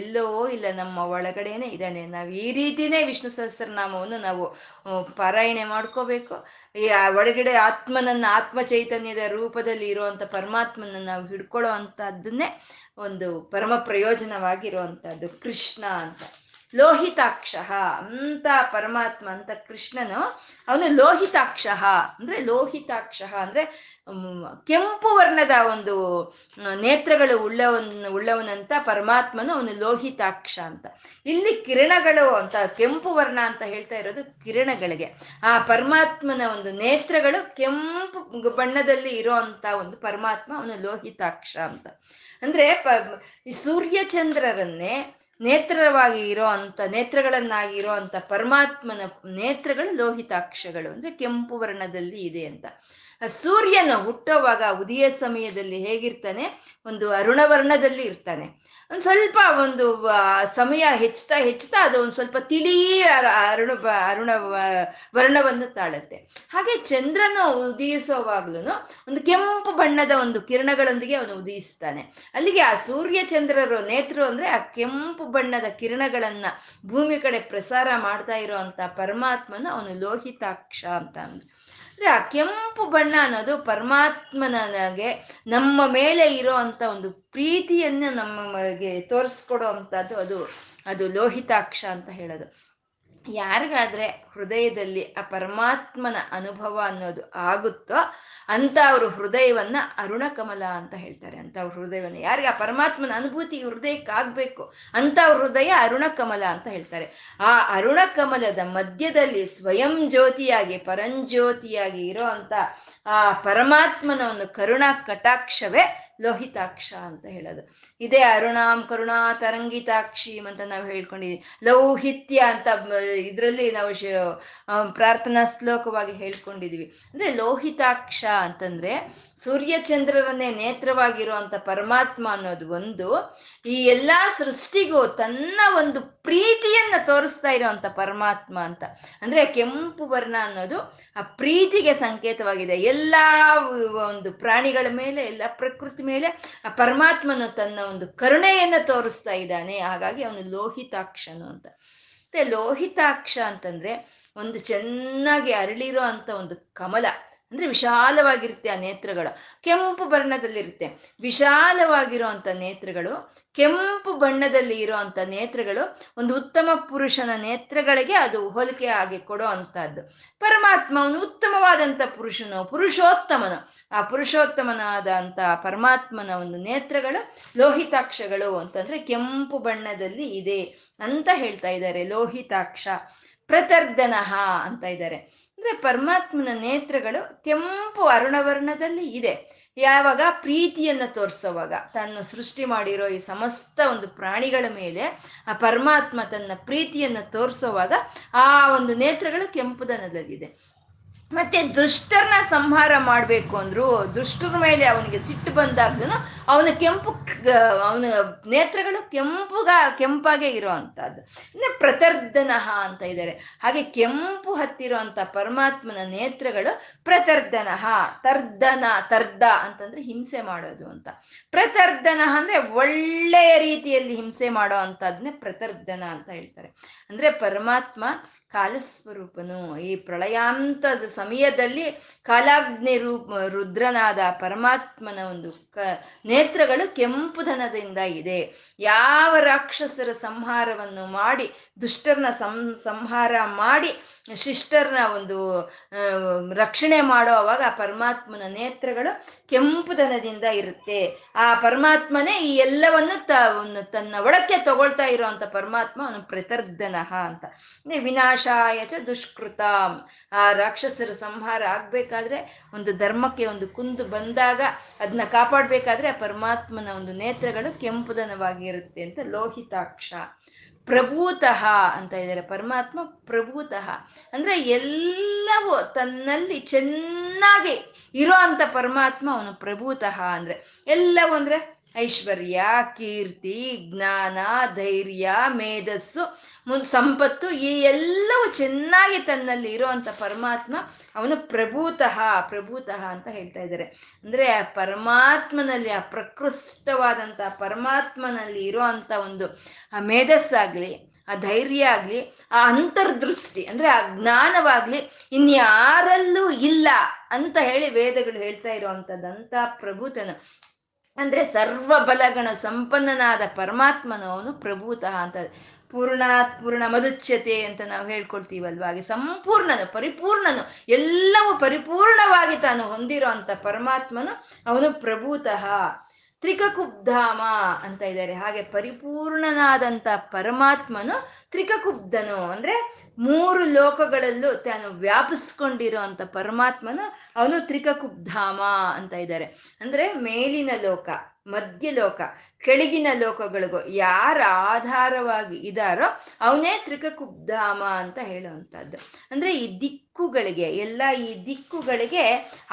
ಎಲ್ಲೋ ಇಲ್ಲ, ನಮ್ಮ ಒಳಗಡೆನೆ ಇದ್ದಾನೆ. ನಾವು ಈ ರೀತಿನೇ ವಿಷ್ಣು ಸಹಸ್ರನಾಮವನ್ನು ನಾವು ಪಾರಾಯಣೆ ಮಾಡ್ಕೋಬೇಕು. ಈ ಒಳಗಡೆ ಆತ್ಮನನ್ನ, ಆತ್ಮ ಚೈತನ್ಯದ ರೂಪದಲ್ಲಿ ಇರುವಂಥ ಪರಮಾತ್ಮನ ನಾವು ಹಿಡ್ಕೊಳ್ಳೋ ಅಂಥದ್ದನ್ನೇ ಒಂದು ಪರಮ ಪ್ರಯೋಜನವಾಗಿರುವಂಥದ್ದು ಕೃಷ್ಣ ಅಂತ. ಲೋಹಿತಾಕ್ಷ ಅಂತ ಪರಮಾತ್ಮ ಅಂತ ಕೃಷ್ಣನು, ಅವನು ಲೋಹಿತಾಕ್ಷ ಅಂದ್ರೆ, ಲೋಹಿತಾಕ್ಷ ಅಂದ್ರೆ ಕೆಂಪು ವರ್ಣದ ಒಂದು ನೇತ್ರಗಳು ಉಳ್ಳವನಂತ ಪರಮಾತ್ಮನು, ಅವನು ಲೋಹಿತಾಕ್ಷ ಅಂತ. ಇಲ್ಲಿ ಕಿರಣಗಳು ಅಂತ ಕೆಂಪು ವರ್ಣ ಅಂತ ಹೇಳ್ತಾ ಇರೋದು ಕಿರಣಗಳಿಗೆ. ಆ ಪರಮಾತ್ಮನ ಒಂದು ನೇತ್ರಗಳು ಕೆಂಪು ಬಣ್ಣದಲ್ಲಿ ಇರೋಂಥ ಒಂದು ಪರಮಾತ್ಮ ಅವನು ಲೋಹಿತಾಕ್ಷ ಅಂತ. ಅಂದ್ರೆ ಸೂರ್ಯಚಂದ್ರರನ್ನೇ ನೇತ್ರವಾಗಿ ಇರೋ ಅಂಥ, ನೇತ್ರಗಳನ್ನಾಗಿ ಇರೋ ಅಂಥ ಪರಮಾತ್ಮನ ನೇತ್ರಗಳು ಲೋಹಿತಾಕ್ಷಗಳು, ಅಂದರೆ ಕೆಂಪು ವರ್ಣದಲ್ಲಿ ಇದೆ ಅಂತ. ಸೂರ್ಯನ ಹುಟ್ಟುವಾಗ ಉದಯ ಸಮಯದಲ್ಲಿ ಹೇಗಿರ್ತಾನೆ, ಒಂದು ಅರುಣವರ್ಣದಲ್ಲಿ ಇರ್ತಾನೆ. ಒಂದು ಸ್ವಲ್ಪ ಒಂದು ಸಮಯ ಹೆಚ್ಚುತ್ತಾ ಹೆಚ್ಚುತ್ತಾ ಅದು ಒಂದು ಸ್ವಲ್ಪ ತಿಳಿ ಅರುಣ ವರ್ಣವನ್ನು ತಾಳುತ್ತೆ. ಹಾಗೆ ಚಂದ್ರನು ಉದಯಿಸೋವಾಗ್ಲೂ ಒಂದು ಕೆಂಪು ಬಣ್ಣದ ಒಂದು ಕಿರಣಗಳೊಂದಿಗೆ ಅವನು ಉದಯಿಸ್ತಾನೆ. ಅಲ್ಲಿಗೆ ಆ ಸೂರ್ಯ ಚಂದ್ರರು ನೇತೃ ಅಂದ್ರೆ ಆ ಕೆಂಪು ಬಣ್ಣದ ಕಿರಣಗಳನ್ನ ಭೂಮಿ ಕಡೆ ಪ್ರಸಾರ ಮಾಡ್ತಾ ಇರೋಂಥ ಪರಮಾತ್ಮನ ಅವನು ಲೋಹಿತಾಕ್ಷ ಅಂತ ಅಂದ್ರೆ. ಆ ಕೆಂಪು ಬಣ್ಣ ಅನ್ನೋದು ಪರಮಾತ್ಮನಿಗೆ ನಮ್ಮ ಮೇಲೆ ಇರೋ ಅಂಥ ಒಂದು ಪ್ರೀತಿಯನ್ನು ನಮಗೆ ತೋರಿಸ್ಕೊಡೋ ಅಂಥದ್ದು. ಅದು ಅದು ಲೋಹಿತಾಕ್ಷ ಅಂತ ಹೇಳೋದು. ಯಾರಿಗಾದ್ರೆ ಹೃದಯದಲ್ಲಿ ಆ ಪರಮಾತ್ಮನ ಅನುಭವ ಅನ್ನೋದು ಆಗುತ್ತೋ ಅಂತ ಅವರು ಹೃದಯವನ್ನ ಅರುಣ ಕಮಲ ಅಂತ ಹೇಳ್ತಾರೆ. ಅಂತ ಅವ್ರ ಹೃದಯವನ್ನ, ಯಾರಿಗೆ ಆ ಪರಮಾತ್ಮನ ಅನುಭೂತಿ ಹೃದಯಕ್ಕಾಗಬೇಕು ಅಂತ ಅವ್ರ ಹೃದಯ ಅರುಣ ಕಮಲ ಅಂತ ಹೇಳ್ತಾರೆ. ಆ ಅರುಣ ಕಮಲದ ಮಧ್ಯದಲ್ಲಿ ಸ್ವಯಂ ಜ್ಯೋತಿಯಾಗಿ ಪರಂಜ್ಯೋತಿಯಾಗಿ ಇರೋ ಅಂತ ಆ ಪರಮಾತ್ಮನ ಒಂದು ಕರುಣಾ ಕಟಾಕ್ಷವೇ ಲೋಹಿತಾಕ್ಷ ಅಂತ ಹೇಳೋದು. ಇದೇ ಅರುಣಾಂ ಕರುಣಾ ತರಂಗಿತಾಕ್ಷೀಂ ಅಂತ ನಾವು ಹೇಳ್ಕೊಂಡಿದ್ದೀವಿ. ಲೌಹಿತ್ಯ ಅಂತ ಇದರಲ್ಲಿ ನಾವು ಪ್ರಾರ್ಥನಾ ಶ್ಲೋಕವಾಗಿ ಹೇಳ್ಕೊಂಡಿದ್ದೀವಿ. ಅಂದರೆ ಲೋಹಿತಾಕ್ಷ ಅಂತಂದರೆ ಸೂರ್ಯಚಂದ್ರರನ್ನೇ ನೇತ್ರವಾಗಿರುವಂಥ ಪರಮಾತ್ಮ ಅನ್ನೋದು ಒಂದು, ಈ ಎಲ್ಲ ಸೃಷ್ಟಿಗೂ ತನ್ನ ಒಂದು ಪ್ರೀತಿಯನ್ನು ತೋರಿಸ್ತಾ ಇರೋವಂಥ ಪರಮಾತ್ಮ ಅಂತ. ಅಂದರೆ ಕೆಂಪು ವರ್ಣ ಅನ್ನೋದು ಆ ಪ್ರೀತಿಗೆ ಸಂಕೇತವಾಗಿದೆ. ಎಲ್ಲ ಒಂದು ಪ್ರಾಣಿಗಳ ಮೇಲೆ, ಎಲ್ಲ ಪ್ರಕೃತಿ ಮೇಲೆ ಆ ಪರಮಾತ್ಮನು ತನ್ನ ಒಂದು ಕರುಣೆಯನ್ನು ತೋರಿಸ್ತಾ ಇದ್ದಾನೆ. ಹಾಗಾಗಿ ಅವನು ಲೋಹಿತಾಕ್ಷನು ಅಂತ. ಮತ್ತೆ ಲೋಹಿತಾಕ್ಷ ಅಂತಂದ್ರೆ ಒಂದು ಚೆನ್ನಾಗಿ ಅರಳಿರೋ ಅಂತ ಒಂದು ಕಮಲ, ಅಂದ್ರೆ ವಿಶಾಲವಾಗಿರುತ್ತೆ ಆ ನೇತ್ರಗಳು, ಕೆಂಪು ಬಣ್ಣದಲ್ಲಿರುತ್ತೆ. ವಿಶಾಲವಾಗಿರುವಂಥ ನೇತ್ರಗಳು, ಕೆಂಪು ಬಣ್ಣದಲ್ಲಿ ಇರುವಂಥ ನೇತ್ರಗಳು ಒಂದು ಉತ್ತಮ ಪುರುಷನ ನೇತ್ರಗಳಿಗೆ ಅದು ಹೋಲಿಕೆ ಆಗಿ ಕೊಡೋ ಅಂಥದ್ದು. ಪರಮಾತ್ಮ ಅವನು ಉತ್ತಮವಾದಂಥ ಪುರುಷನು, ಪುರುಷೋತ್ತಮನು. ಆ ಪುರುಷೋತ್ತಮನಾದಂಥ ಪರಮಾತ್ಮನ ಒಂದು ನೇತ್ರಗಳು ಲೋಹಿತಾಕ್ಷಗಳು ಅಂತಂದ್ರೆ ಕೆಂಪು ಬಣ್ಣದಲ್ಲಿ ಇದೆ ಅಂತ ಹೇಳ್ತಾ ಇದ್ದಾರೆ. ಲೋಹಿತಾಕ್ಷ ಪ್ರತರ್ಧನಃ ಅಂತ ಇದ್ದಾರೆ. ಅಂದ್ರೆ ಪರಮಾತ್ಮನ ನೇತ್ರಗಳು ಕೆಂಪು ಅರುಣವರ್ಣದಲ್ಲಿ ಇದೆ. ಯಾವಾಗ ಪ್ರೀತಿಯನ್ನು ತೋರಿಸೋವಾಗ, ತನ್ನ ಸೃಷ್ಟಿ ಮಾಡಿರೋ ಈ ಸಮಸ್ತ ಒಂದು ಪ್ರಾಣಿಗಳ ಮೇಲೆ ಆ ಪರಮಾತ್ಮ ತನ್ನ ಪ್ರೀತಿಯನ್ನು ತೋರಿಸೋವಾಗ ಆ ಒಂದು ನೇತ್ರಗಳು ಕೆಂಪುದನದಲ್ಲಿದೆ. ಮತ್ತೆ ದುಷ್ಟರನ್ನ ಸಂಹಾರ ಮಾಡಬೇಕು ಅಂದ್ರು, ದುಷ್ಟರ ಮೇಲೆ ಅವನಿಗೆ ಸಿಟ್ಟು ಬಂದಾಗ್ಲೂ ಅವನ ನೇತ್ರಗಳು ಕೆಂಪಾಗೆ ಇರೋ ಅಂಥದ್ದು. ಇನ್ನು ಪ್ರತರ್ಧನಃ ಅಂತ ಇದ್ದಾರೆ. ಹಾಗೆ ಕೆಂಪು ಹತ್ತಿರೋಂಥ ಪರಮಾತ್ಮನ ನೇತ್ರಗಳು ಪ್ರತರ್ಧನಃ, ತರ್ದ ಅಂತಂದ್ರೆ ಹಿಂಸೆ ಮಾಡೋದು ಅಂತ. ಪ್ರತರ್ಧನಃ ಅಂದ್ರೆ ಒಳ್ಳೆಯ ರೀತಿಯಲ್ಲಿ ಹಿಂಸೆ ಮಾಡೋ ಅಂಥದ್ದನ್ನೇ ಪ್ರತರ್ಧನ ಅಂತ ಹೇಳ್ತಾರೆ. ಅಂದ್ರೆ ಪರಮಾತ್ಮ ಕಾಲಸ್ವರೂಪನು. ಈ ಪ್ರಳಯಾಂತದ ಸಮಯದಲ್ಲಿ ಕಾಲಾಗ್ನಿ ರುದ್ರನಾದ ಪರಮಾತ್ಮನ ಒಂದು ನೇತ್ರಗಳು ಕೆಂಪುಧನದಿಂದ ಇದೆ. ಯಾವ ರಾಕ್ಷಸರ ಸಂಹಾರವನ್ನು ಮಾಡಿ, ದುಷ್ಟರನ್ನ ಸಂಹಾರ ಮಾಡಿ, ಶಿಷ್ಟರನ್ನ ಒಂದು ರಕ್ಷಣೆ ಮಾಡೋವಾಗ ಪರಮಾತ್ಮನ ನೇತ್ರಗಳು ಕೆಂಪುಧನದಿಂದ ಇರುತ್ತೆ. ಆ ಪರಮಾತ್ಮನೇ ಈ ಎಲ್ಲವನ್ನು ತನ್ನ ಒಳಕ್ಕೆ ತಗೊಳ್ತಾ ಇರೋವಂಥ ಪರಮಾತ್ಮ ಅವನು ಪ್ರತರ್ಧನಃ ಅಂತ. ವಿನಾಶಾಯ ಚ ದುಷ್ಕೃತಾಂ, ಆ ರಾಕ್ಷಸರ ಸಂಹಾರ ಆಗ್ಬೇಕಾದ್ರೆ, ಒಂದು ಧರ್ಮಕ್ಕೆ ಒಂದು ಕುಂದು ಬಂದಾಗ ಅದನ್ನ ಕಾಪಾಡಬೇಕಾದ್ರೆ ಆ ಪರಮಾತ್ಮನ ಒಂದು ನೇತ್ರಗಳು ಕೆಂಪುದನವಾಗಿರುತ್ತೆ ಅಂತ ಲೋಹಿತಾಕ್ಷ. ಪ್ರಭೂತಃ ಅಂತ ಇದ್ದಾರೆ. ಪರಮಾತ್ಮ ಪ್ರಭೂತಃ ಅಂದ್ರೆ ಎಲ್ಲವೂ ತನ್ನಲ್ಲಿ ಚೆನ್ನಾಗಿ ಇರೋ ಅಂಥ ಪರಮಾತ್ಮ ಅವನು ಪ್ರಭೂತಃ. ಅಂದ್ರೆ ಎಲ್ಲವೂ ಅಂದ್ರೆ ಐಶ್ವರ್ಯ, ಕೀರ್ತಿ, ಜ್ಞಾನ, ಧೈರ್ಯ, ಮೇಧಸ್ಸು, ಸಂಪತ್ತು, ಈ ಎಲ್ಲವೂ ಚೆನ್ನಾಗಿ ತನ್ನಲ್ಲಿ ಇರೋವಂಥ ಪರಮಾತ್ಮ ಅವನು ಪ್ರಭೂತಃ ಅಂತ ಹೇಳ್ತಾ ಇದ್ದಾರೆ. ಅಂದರೆ ಆ ಪರಮಾತ್ಮನಲ್ಲಿ, ಆ ಪ್ರಕೃಷ್ಟವಾದಂಥ ಪರಮಾತ್ಮನಲ್ಲಿ ಇರೋ ಅಂಥ ಒಂದು ಆ ಮೇಧಸ್ಸಾಗಲಿ, ಆ ಧೈರ್ಯ ಆಗಲಿ, ಆ ಅಂತರ್ದೃಷ್ಟಿ ಅಂದರೆ ಆ ಜ್ಞಾನವಾಗಲಿ ಇನ್ಯಾರಲ್ಲೂ ಇಲ್ಲ ಅಂತ ಹೇಳಿ ವೇದಗಳು ಹೇಳ್ತಾ ಇರುವಂಥದ್ದಂಥ ಪ್ರಭೂತನು ಅಂದರೆ ಸರ್ವಬಲಗಣ ಸಂಪನ್ನನಾದ ಪರಮಾತ್ಮನ ಅವನು ಪ್ರಭೂತಃ ಅಂತ. ಪೂರ್ಣಾತ್ ಪೂರ್ಣ ಮದುಚ್ಯತೆ ಅಂತ ನಾವು ಹೇಳ್ಕೊಳ್ತೀವಲ್ವ, ಹಾಗೆ ಸಂಪೂರ್ಣನು, ಪರಿಪೂರ್ಣನು, ಎಲ್ಲವೂ ಪರಿಪೂರ್ಣವಾಗಿ ತಾನು ಹೊಂದಿರೋ ಅಂಥ ಪರಮಾತ್ಮನು ಅವನು ಪ್ರಭೂತಃ. ತ್ರಿಕುಬ್ಧಾಮ ಅಂತ ಇದ್ದಾರೆ. ಹಾಗೆ ಪರಿಪೂರ್ಣನಾದಂಥ ಪರಮಾತ್ಮನು ತ್ರಿಕುಬ್ಧನು ಅಂದರೆ ಮೂರು ಲೋಕಗಳಲ್ಲೂ ತಾನು ವ್ಯಾಪಿಸ್ಕೊಂಡಿರೋ ಅಂಥ ಪರಮಾತ್ಮನು ಅವನು ತ್ರಿಕುಬ್ಧಾಮ ಅಂತ ಇದ್ದಾರೆ. ಅಂದರೆ ಮೇಲಿನ ಲೋಕ, ಮಧ್ಯಲೋಕ, ಕೆಳಗಿನ ಲೋಕಗಳಿಗೂ ಯಾರ ಆಧಾರವಾಗಿ ಇದ್ದಾರೋ ಅವನೇ ತ್ರಿಕುಬ್ಧಾಮ ಅಂತ ಹೇಳುವಂಥದ್ದು. ಅಂದರೆ ಈ ದಿಕ್ಕುಗಳಿಗೆ, ಎಲ್ಲ ಈ ದಿಕ್ಕುಗಳಿಗೆ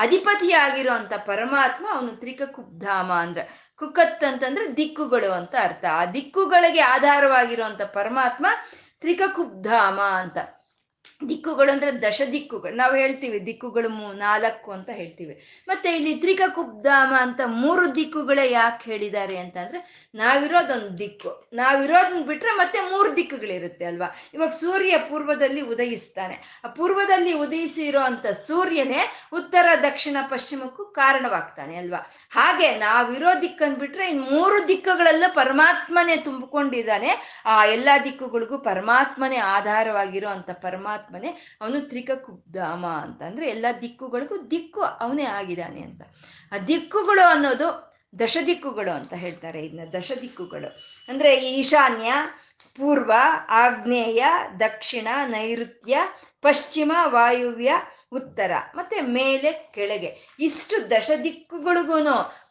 ಅಧಿಪತಿಯಾಗಿರುವಂಥ ಪರಮಾತ್ಮ ಅವನು ತ್ರಿಕುಬ್ಧಾಮ. ಅಂದರೆ ಕುಕತ್ ಅಂತಂದ್ರೆ ದಿಕ್ಕುಗಳು ಅಂತ ಅರ್ಥ. ಆ ದಿಕ್ಕುಗಳಿಗೆ ಆಧಾರವಾಗಿರುವಂಥ ಪರಮಾತ್ಮ ತ್ರಿಕುಬ್ಧಾಮ ಅಂತ. ದಿಕ್ಕುಗಳು ಅಂದ್ರೆ ದಶ ದಿಕ್ಕುಗಳು ನಾವು ಹೇಳ್ತೀವಿ, ದಿಕ್ಕುಗಳು 4 ಅಂತ ಹೇಳ್ತೀವಿ. ಮತ್ತೆ ಇಲ್ಲಿ ತ್ರಿಕುಬ್ಧಾಮ ಅಂತ 3 ದಿಕ್ಕುಗಳೇ ಯಾಕೆ ಹೇಳಿದ್ದಾರೆ ಅಂತಂದ್ರೆ, ನಾವಿರೋದೊಂದು ದಿಕ್ಕು, ನಾವಿರೋದನ್ನ ಬಿಟ್ರೆ ಮತ್ತೆ 3 ದಿಕ್ಕುಗಳಿರುತ್ತೆ ಅಲ್ವಾ. ಇವಾಗ ಸೂರ್ಯ ಪೂರ್ವದಲ್ಲಿ ಉದಯಿಸ್ತಾನೆ, ಆ ಪೂರ್ವದಲ್ಲಿ ಉದಯಿಸಿರೋ ಅಂತ ಸೂರ್ಯನೇ ಉತ್ತರ, ದಕ್ಷಿಣ, ಪಶ್ಚಿಮಕ್ಕೂ ಕಾರಣವಾಗ್ತಾನೆ ಅಲ್ವಾ. ಹಾಗೆ ನಾವಿರೋ ದಿಕ್ಕನ್ನು ಬಿಟ್ರೆ ಇನ್ನು 3 ದಿಕ್ಕುಗಳಲ್ಲೂ ಪರಮಾತ್ಮನೇ ತುಂಬಿಕೊಂಡಿದ್ದಾನೆ. ಆ ಎಲ್ಲಾ ದಿಕ್ಕುಗಳಿಗೂ ಪರಮಾತ್ಮನೇ ಆಧಾರವಾಗಿರೋ ಅಂತ ಪರಮಾತ್ಮನೇ ಅವನು ತ್ರಿಕುಬ್ಧಾಮ ಅಂತ. ಅಂದ್ರೆ ಎಲ್ಲ ದಿಕ್ಕುಗಳಿಗೂ ದಿಕ್ಕು ಅವನೇ ಆಗಿದ್ದಾನೆ ಅಂತ. ಆ ದಿಕ್ಕುಗಳು ಅನ್ನೋದು ದಶದಿಕ್ಕುಗಳು ಅಂತ ಹೇಳ್ತಾರೆ ಇದನ್ನ, ದಶದಿಕ್ಕುಗಳು ಅಂದ್ರೆ ಈಶಾನ್ಯ, ಪೂರ್ವ, ಆಗ್ನೇಯ, ದಕ್ಷಿಣ, ನೈಋತ್ಯ, ಪಶ್ಚಿಮ, ವಾಯುವ್ಯ, ಉತ್ತರ, ಮತ್ತೆ ಮೇಲೆ, ಕೆಳಗೆ. ಇಷ್ಟು ದಶದಿಕ್ಕುಗಳಿಗೂ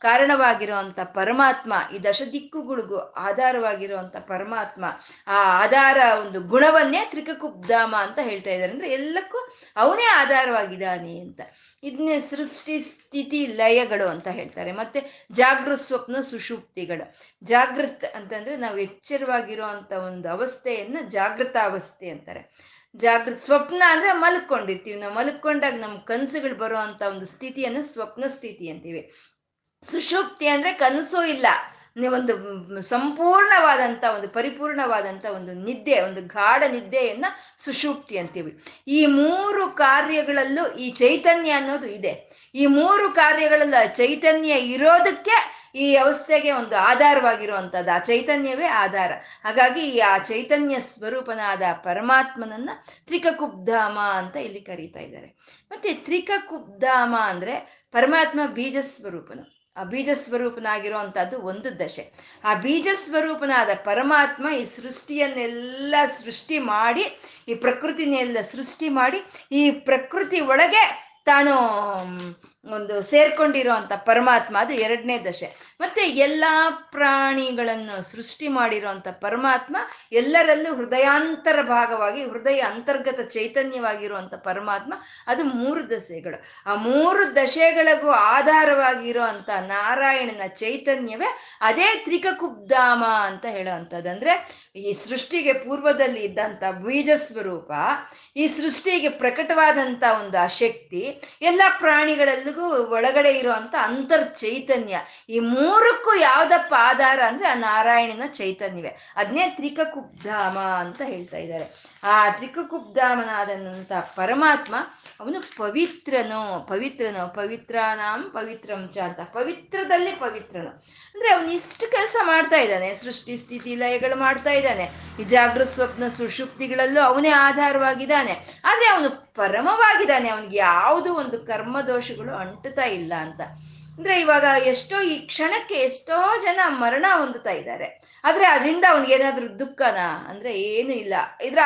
ಕಾರಣವಾಗಿರುವಂಥ ಪರಮಾತ್ಮ, ಈ ದಶದಿಕ್ಕುಗಳಿಗೂ ಆಧಾರವಾಗಿರುವಂಥ ಪರಮಾತ್ಮ, ಆ ಆಧಾರ ಒಂದು ಗುಣವನ್ನೇ ತ್ರಿಕುಬ್ಧಾಮ ಅಂತ ಹೇಳ್ತಾ ಇದ್ದಾರೆ. ಅಂದರೆ ಎಲ್ಲಕ್ಕೂ ಅವನೇ ಆಧಾರವಾಗಿದ್ದಾನೆ ಅಂತ. ಇದನ್ನೇ ಸೃಷ್ಟಿ, ಸ್ಥಿತಿ, ಲಯಗಳು ಅಂತ ಹೇಳ್ತಾರೆ. ಮತ್ತೆ ಜಾಗೃತ್, ಸ್ವಪ್ನ, ಸುಷುಪ್ತಿಗಳು. ಜಾಗೃತ್ ಅಂತಂದ್ರೆ ನಾವು ಎಚ್ಚರವಾಗಿರುವಂಥ ಒಂದು ಅವಸ್ಥೆಯನ್ನು ಜಾಗೃತಾವಸ್ಥೆ ಅಂತಾರೆ. ಜಾಗೃತ ಸ್ವಪ್ನ ಅಂದರೆ ಮಲ್ಕೊಂಡಿರ್ತೀವಿ ನಾವು, ಮಲ್ಕೊಂಡಾಗ ನಮ್ಮ ಕನಸುಗಳು ಬರೋ ಅಂಥ ಒಂದು ಸ್ಥಿತಿಯನ್ನು ಸ್ವಪ್ನ ಸ್ಥಿತಿ ಅಂತೀವಿ. ಸುಷುಪ್ತಿ ಅಂದರೆ ಕನಸು ಇಲ್ಲ, ಒಂದು ಸಂಪೂರ್ಣವಾದಂಥ ಒಂದು ಪರಿಪೂರ್ಣವಾದಂಥ ಒಂದು ನಿದ್ದೆ, ಒಂದು ಗಾಢ ನಿದ್ದೆಯನ್ನು ಸುಷುಪ್ತಿ ಅಂತೀವಿ. ಈ 3 ಕಾರ್ಯಗಳಲ್ಲೂ ಈ ಚೈತನ್ಯ ಅನ್ನೋದು ಇದೆ. ಈ 3 ಕಾರ್ಯಗಳಲ್ಲೂ ಚೈತನ್ಯ ಇರೋದಕ್ಕೆ ಈ ಅವಸ್ಥೆಗೆ ಒಂದು ಆಧಾರವಾಗಿರುವಂಥದ್ದು, ಆ ಚೈತನ್ಯವೇ ಆಧಾರ. ಹಾಗಾಗಿ ಆ ಚೈತನ್ಯ ಸ್ವರೂಪನಾದ ಪರಮಾತ್ಮನನ್ನ ತ್ರಿಕುಬ್ಧಾಮ ಅಂತ ಇಲ್ಲಿ ಕರೀತಾ ಇದ್ದಾರೆ. ಮತ್ತೆ ತ್ರಿಕುಬ್ಧಾಮ ಅಂದ್ರೆ ಪರಮಾತ್ಮ ಬೀಜ ಸ್ವರೂಪನು. ಆ ಬೀಜ ಸ್ವರೂಪನಾಗಿರುವಂಥದ್ದು ಒಂದು ದಶೆ. ಆ ಬೀಜ ಸ್ವರೂಪನಾದ ಪರಮಾತ್ಮ ಈ ಸೃಷ್ಟಿಯನ್ನೆಲ್ಲ ಸೃಷ್ಟಿ ಮಾಡಿ, ಈ ಪ್ರಕೃತಿನೆಲ್ಲ ಸೃಷ್ಟಿ ಮಾಡಿ, ಈ ಪ್ರಕೃತಿ ಒಳಗೆ ತಾನು ಒಂದು ಸೇರ್ಕೊಂಡಿರೋಂಥ ಪರಮಾತ್ಮ, ಅದು 2ನೇ ದಶೆ. ಮತ್ತೆ ಎಲ್ಲ ಪ್ರಾಣಿಗಳನ್ನು ಸೃಷ್ಟಿ ಮಾಡಿರೋಂಥ ಪರಮಾತ್ಮ, ಎಲ್ಲರಲ್ಲೂ ಹೃದಯಾಂತರ ಭಾಗವಾಗಿ, ಹೃದಯ ಅಂತರ್ಗತ ಚೈತನ್ಯವಾಗಿರುವಂಥ ಪರಮಾತ್ಮ, ಅದು 3 ದಶೆಗಳು. ಆ 3 ದಶೆಗಳಿಗೂ ಆಧಾರವಾಗಿರುವಂಥ ನಾರಾಯಣನ ಚೈತನ್ಯವೇ ಅದೇ ತ್ರಿಕುಬ್ಧಾಮ ಅಂತ ಹೇಳುವಂಥದ್ದು. ಅಂದರೆ ಈ ಸೃಷ್ಟಿಗೆ ಪೂರ್ವದಲ್ಲಿ ಇದ್ದಂಥ ಬೀಜ ಸ್ವರೂಪ, ಈ ಸೃಷ್ಟಿಗೆ ಪ್ರಕಟವಾದಂಥ ಒಂದು ಆ ಶಕ್ತಿ, ಎಲ್ಲ ಪ್ರಾಣಿಗಳೆಲ್ಲರಿಗೂ ಒಳಗಡೆ ಇರುವಂಥ ಅಂತರ್ ಚೈತನ್ಯ, ಈ 3ಕ್ಕೂ ಯಾವ್ದಪ್ಪ ಆಧಾರ ಅಂದ್ರೆ ಆ ನಾರಾಯಣನ ಚೈತನ್ಯವೇ. ಅದನ್ನೇ ತ್ರಿಕುಬ್ಧಾಮ ಅಂತ ಹೇಳ್ತಾ ಇದ್ದಾರೆ. ಆ ತ್ರಿಕುಬ್ಧಾಮನಾದಂಥ ಪರಮಾತ್ಮ ಅವನು ಪವಿತ್ರನು ಪವಿತ್ರಾನಾಂ ಪವಿತ್ರಂ ಚ ಅಂತ, ಪವಿತ್ರದಲ್ಲಿ ಪವಿತ್ರನು. ಅಂದ್ರೆ ಅವನು ಇಷ್ಟು ಕೆಲಸ ಮಾಡ್ತಾ ಇದ್ದಾನೆ, ಸೃಷ್ಟಿ ಸ್ಥಿತಿ ಲಯಗಳು ಮಾಡ್ತಾ ಇದ್ದಾನೆ, ಈ ಜಾಗೃತ ಸ್ವಪ್ನ ಸುಷುಪ್ತಿಗಳಲ್ಲೂ ಅವನೇ ಆಧಾರವಾಗಿದ್ದಾನೆ. ಆದ್ರೆ ಅವನು ಪರಮವಾಗಿದ್ದಾನೆ, ಅವನಿಗೆ ಯಾವುದೂ ಒಂದು ಕರ್ಮದೋಷಗಳು ಅಂಟುತ್ತಾ ಇಲ್ಲ ಅಂತ. ಅಂದ್ರೆ ಇವಾಗ ಎಷ್ಟೋ ಈ ಕ್ಷಣಕ್ಕೆ ಎಷ್ಟೋ ಜನ ಮರಣ ಹೊಂದುತ್ತಾ ಇದ್ದಾರೆ, ಆದ್ರೆ ಅದರಿಂದ ಅವನಿಗೇನಾದ್ರೂ ದುಃಖನ ಅಂದ್ರೆ ಏನು ಇಲ್ಲ.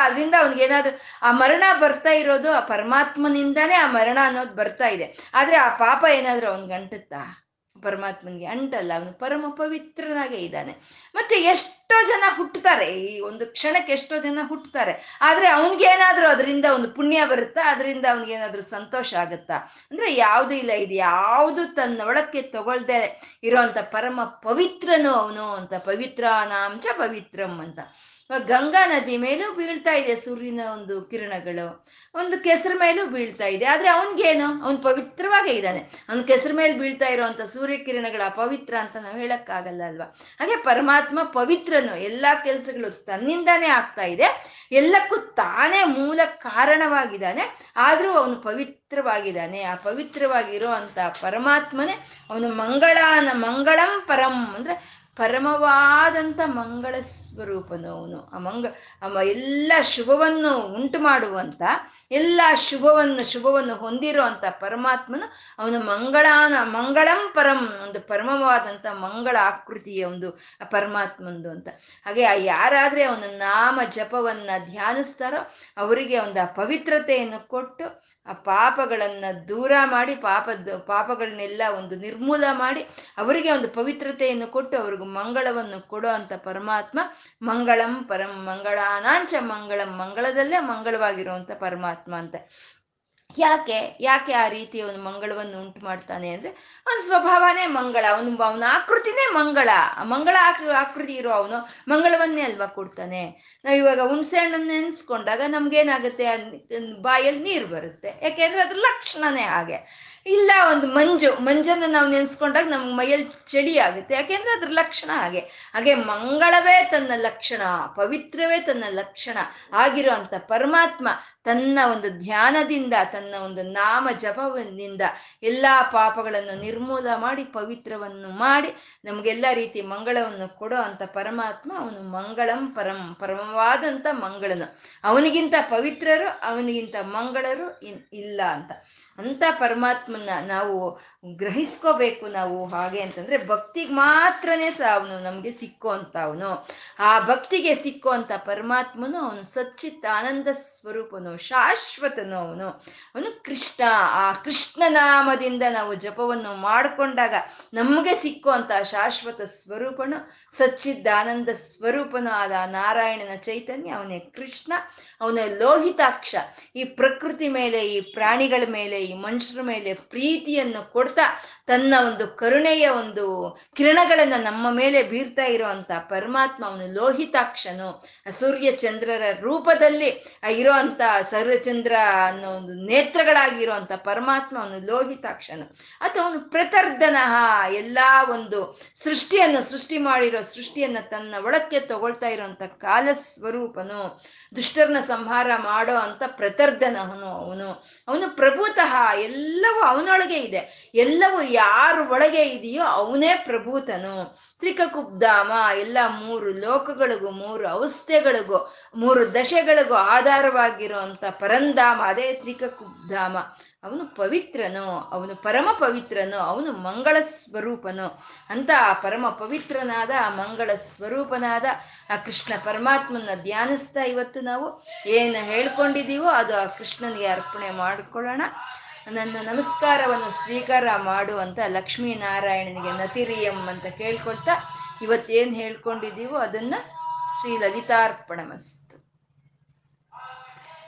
ಅದರಿಂದ ಅವನಿಗೇನಾದ್ರೂ ಆ ಮರಣ ಬರ್ತಾ ಇರೋದು ಆ ಪರಮಾತ್ಮನಿಂದಾನೇ ಆ ಮರಣ ಅನ್ನೋದು ಬರ್ತಾ ಇದೆ. ಆದ್ರೆ ಆ ಪಾಪ ಏನಾದ್ರೂ ಅವನಿಗೆ ಅಂಟುತ್ತಾ? ಪರಮಾತ್ಮನಿಗೆ ಅಂಟಲ್ಲ, ಅವನು ಪರಮ ಪವಿತ್ರನಾಗೇ ಇದ್ದಾನೆ. ಮತ್ತೆ ಎಷ್ಟು ಎಷ್ಟೋ ಜನ ಹುಟ್ಟುತ್ತಾರೆ, ಈ ಒಂದು ಕ್ಷಣಕ್ಕೆ ಎಷ್ಟೋ ಜನ ಹುಟ್ಟುತ್ತಾರೆ. ಆದ್ರೆ ಅವನಿಗೇನಾದ್ರೂ ಅದರಿಂದ ಒಂದು ಪುಣ್ಯ ಬರುತ್ತಾ, ಅದರಿಂದ ಅವನಿಗೇನಾದ್ರೂ ಸಂತೋಷ ಆಗುತ್ತಾ ಅಂದ್ರೆ ಯಾವುದೂ ಇಲ್ಲ. ಇದು ಯಾವುದು ತನ್ನೊಳಕ್ಕೆ ತಗೊಳ್ದೆ ಇರೋಂಥ ಪರಮ ಪವಿತ್ರನು ಅವನು ಅಂತ, ಪವಿತ್ರ ನಾಂಚ ಪವಿತ್ರಂ ಅಂತ. ಗಂಗಾ ನದಿ ಮೇಲೂ ಬೀಳ್ತಾ ಇದೆ ಸೂರ್ಯನ ಒಂದು ಕಿರಣಗಳು, ಒಂದು ಕೆಸರು ಮೇಲೂ ಬೀಳ್ತಾ ಇದೆ. ಆದ್ರೆ ಅವನ್ಗೇನು, ಅವನ್ ಪವಿತ್ರವಾಗೇ ಇದ್ದಾನೆ. ಅವನ ಕೆಸರು ಮೇಲೆ ಬೀಳ್ತಾ ಇರುವಂತ ಸೂರ್ಯ ಕಿರಣಗಳ ಅಪವಿತ್ರ ಅಂತ ನಾವು ಹೇಳಕ್ಕಾಗಲ್ಲ ಅಲ್ವಾ? ಹಾಗೆ ಪರಮಾತ್ಮ ಪವಿತ್ರನು, ಎಲ್ಲಾ ಕೆಲಸಗಳು ತನ್ನಿಂದಾನೇ ಆಗ್ತಾ ಇದೆ, ಎಲ್ಲಕ್ಕೂ ತಾನೇ ಮೂಲ ಕಾರಣವಾಗಿದ್ದಾನೆ. ಆದ್ರೂ ಅವನು ಪವಿತ್ರವಾಗಿದ್ದಾನೆ. ಆ ಪವಿತ್ರವಾಗಿರೋ ಅಂತ ಪರಮಾತ್ಮನೇ ಅವನು ಮಂಗಳಂ ಪರಂ ಅಂದ್ರೆ ಪರಮವಾದಂಥ ಮಂಗಳ ಸ್ವರೂಪನು ಅವನು. ಎಲ್ಲ ಶುಭವನ್ನು ಉಂಟು ಮಾಡುವಂಥ, ಎಲ್ಲ ಶುಭವನ್ನು ಹೊಂದಿರೋ ಅಂಥ ಪರಮಾತ್ಮನು ಅವನು ಮಂಗಳಂ ಪರಂ, ಒಂದು ಪರಮವಾದಂಥ ಮಂಗಳ ಆಕೃತಿಯ ಒಂದು ಪರಮಾತ್ಮಂದು ಅಂತ. ಹಾಗೆ ಯಾರಾದರೆ ಅವನ ನಾಮ ಜಪವನ್ನು ಧ್ಯಾನಿಸ್ತಾರೋ ಅವರಿಗೆ ಒಂದು ಆ ಪವಿತ್ರತೆಯನ್ನು ಕೊಟ್ಟು ಆ ಪಾಪಗಳನ್ನು ದೂರ ಮಾಡಿ, ಪಾಪಗಳನ್ನೆಲ್ಲ ಒಂದು ನಿರ್ಮೂಲ ಮಾಡಿ ಅವರಿಗೆ ಒಂದು ಪವಿತ್ರತೆಯನ್ನು ಕೊಟ್ಟು ಅವ್ರಿಗೆ ಮಂಗಳವನ್ನು ಕೊಡೋ ಅಂತ ಪರಮಾತ್ಮ ಮಂಗಳಂ ಪರಂ, ಮಂಗಳಾನಾಂಚ ಮಂಗಳಂ, ಮಂಗಳದಲ್ಲೇ ಮಂಗಳವಾಗಿರುವಂಥ ಪರಮಾತ್ಮ ಅಂತ. ಯಾಕೆ ಆ ರೀತಿ ಅವನು ಮಂಗಳವನ್ನು ಉಂಟು ಮಾಡ್ತಾನೆ ಅಂದರೆ ಅವನ ಸ್ವಭಾವನೇ ಮಂಗಳ, ಅವನ ಆಕೃತಿನೇ ಮಂಗಳ. ಮಂಗಳ ಆಕೃತಿ ಇರೋ ಅವನು ಮಂಗಳವನ್ನೇ ಅಲ್ವಾ ಕೊಡ್ತಾನೆ. ನಾವು ಇವಾಗ ಹುಣಸೆ ಹಣ್ಣನ್ನು ನೆನೆಸ್ಕೊಂಡಾಗ ನಮ್ಗೇನಾಗುತ್ತೆ, ಬಾಯಲ್ಲಿ ನೀರು ಬರುತ್ತೆ, ಯಾಕೆಂದ್ರೆ ಅದ್ರ ಲಕ್ಷಣನೇ ಹಾಗೆ. ಇಲ್ಲ ಒಂದು ಮಂಜನ್ನು ನಾವು ನೆನೆಸ್ಕೊಂಡಾಗ ನಮ್ಗೆ ಮೈಯಲ್ಲಿ ಚಳಿ ಆಗುತ್ತೆ, ಯಾಕೆಂದ್ರೆ ಅದ್ರ ಲಕ್ಷಣ ಹಾಗೆ. ಹಾಗೆ ಮಂಗಳವೇ ತನ್ನ ಲಕ್ಷಣ, ಪವಿತ್ರವೇ ತನ್ನ ಲಕ್ಷಣ ಆಗಿರೋ ಅಂಥ ಪರಮಾತ್ಮ ತನ್ನ ಒಂದು ಧ್ಯಾನದಿಂದ, ತನ್ನ ಒಂದು ನಾಮ ಜಪದಿಂದ ಎಲ್ಲ ಪಾಪಗಳನ್ನು ನಿರ್ಮೂಲ ಮಾಡಿ, ಪವಿತ್ರವನ್ನು ಮಾಡಿ ನಮಗೆಲ್ಲ ರೀತಿ ಮಂಗಳವನ್ನು ಕೊಡೋ ಅಂಥ ಪರಮಾತ್ಮ ಅವನು ಮಂಗಳಂ ಪರಂ, ಪರಮವಾದಂಥ ಮಂಗಳನು. ಅವನಿಗಿಂತ ಪವಿತ್ರರು, ಅವನಿಗಿಂತ ಮಂಗಳರು ಇಲ್ಲ ಅಂತ. ಅಂಥ ಪರಮಾತ್ಮನ ನಾವು ಗ್ರಹಿಸ್ಕೋಬೇಕು ನಾವು. ಹಾಗೆ ಅಂತಂದರೆ ಭಕ್ತಿಗೆ ಮಾತ್ರನೇ ಸಹ ಅವನು ನಮಗೆ ಸಿಕ್ಕುವಂಥ ಅವನು. ಆ ಭಕ್ತಿಗೆ ಸಿಕ್ಕುವಂಥ ಪರಮಾತ್ಮನು ಅವನು ಸಚ್ಚಿತ್ ಆನಂದ ಸ್ವರೂಪನು, ಶಾಶ್ವತನು ಅವನು. ಅವನು ಕೃಷ್ಣ. ಆ ಕೃಷ್ಣನಾಮದಿಂದ ನಾವು ಜಪವನ್ನು ಮಾಡಿಕೊಂಡಾಗ ನಮಗೆ ಸಿಕ್ಕುವಂಥ ಶಾಶ್ವತ ಸ್ವರೂಪನು, ಸಚ್ಚಿದ್ ಆನಂದ ಸ್ವರೂಪನು ಆದ ನಾರಾಯಣನ ಚೈತನ್ಯ ಅವನೇ ಕೃಷ್ಣ. ಅವನ ಲೋಹಿತಾಕ್ಷ ಈ ಪ್ರಕೃತಿ ಮೇಲೆ, ಈ ಪ್ರಾಣಿಗಳ ಮೇಲೆ, ಈ ಮನುಷ್ಯರ ಮೇಲೆ ಪ್ರೀತಿಯನ್ನು ಕೊಡ್ತಾ ತನ್ನ ಒಂದು ಕರುಣೆಯ ಒಂದು ಕಿರಣಗಳನ್ನು ನಮ್ಮ ಮೇಲೆ ಬೀರ್ತಾ ಇರುವಂತ ಪರಮಾತ್ಮ ಅವನು ಲೋಹಿತಾಕ್ಷನು. ಸೂರ್ಯ ಚಂದ್ರರ ರೂಪದಲ್ಲಿ ಇರೋಂಥ ಸೂರ್ಯಚಂದ್ರ ಅನ್ನೋ ಒಂದು ನೇತ್ರಗಳಾಗಿರುವಂತ ಪರಮಾತ್ಮ ಅವನು ಲೋಹಿತಾಕ್ಷನು. ಅಥವಾ ಅವನು ಪ್ರತರ್ಧನಃ, ಎಲ್ಲ ಒಂದು ಸೃಷ್ಟಿಯನ್ನು ತನ್ನ ಒಳಕ್ಕೆ ತಗೊಳ್ತಾ ಇರುವಂತ ಕಾಲ ಸ್ವರೂಪನು, ದುಷ್ಟರನ್ನ ಸಂಹಾರ ಮಾಡೋ ಅಂತ ಪ್ರತರ್ಧನಹನು ಅವನು. ಅವನು ಪ್ರಭೂತಃ, ಎಲ್ಲವೂ ಅವನೊಳಗೆ ಇದೆ, ಎಲ್ಲವೂ ಯಾರು ಒಳಗೆ ಇದೆಯೋ ಅವನೇ ಪ್ರಭೂತನು. ತ್ರಿಕಕುಬ್ಧಾಮ, ಎಲ್ಲ ಮೂರು ಲೋಕಗಳಿಗೂ, ಮೂರು ಅವಸ್ಥೆಗಳಿಗೂ, ಮೂರು ದಶೆಗಳಿಗೂ ಆಧಾರವಾಗಿರುವಂಥ ಪರಂಧಾಮ, ಅದೇ ತ್ರಿಕಕುಬ್ಧಾಮ. ಅವನು ಪವಿತ್ರನು, ಅವನು ಪರಮ ಪವಿತ್ರನು, ಅವನು ಮಂಗಳ ಸ್ವರೂಪನು ಅಂತ. ಪರಮ ಪವಿತ್ರನಾದ ಮಂಗಳ ಸ್ವರೂಪನಾದ ಆ ಕೃಷ್ಣ ಪರಮಾತ್ಮನ ಧ್ಯಾನಿಸ್ತಾ ಇವತ್ತು ನಾವು ಏನು ಹೇಳ್ಕೊಂಡಿದ್ದೀವೋ ಅದು ಆ ಕೃಷ್ಣನಿಗೆ ಅರ್ಪಣೆ ಮಾಡಿಕೊಳ್ಳೋಣ. ನನ್ನ ನಮಸ್ಕಾರವನ್ನು ಸ್ವೀಕಾರ ಮಾಡುವಂಥ ಲಕ್ಷ್ಮೀನಾರಾಯಣನಿಗೆ ನತಿರಿಯಂ ಅಂತ ಕೇಳ್ಕೊಳ್ತಾ ಇವತ್ತೇನು ಹೇಳ್ಕೊಂಡಿದ್ದೀವೋ ಅದನ್ನು ಶ್ರೀ ಲಲಿತಾರ್ಪಣಮಸ್ತು.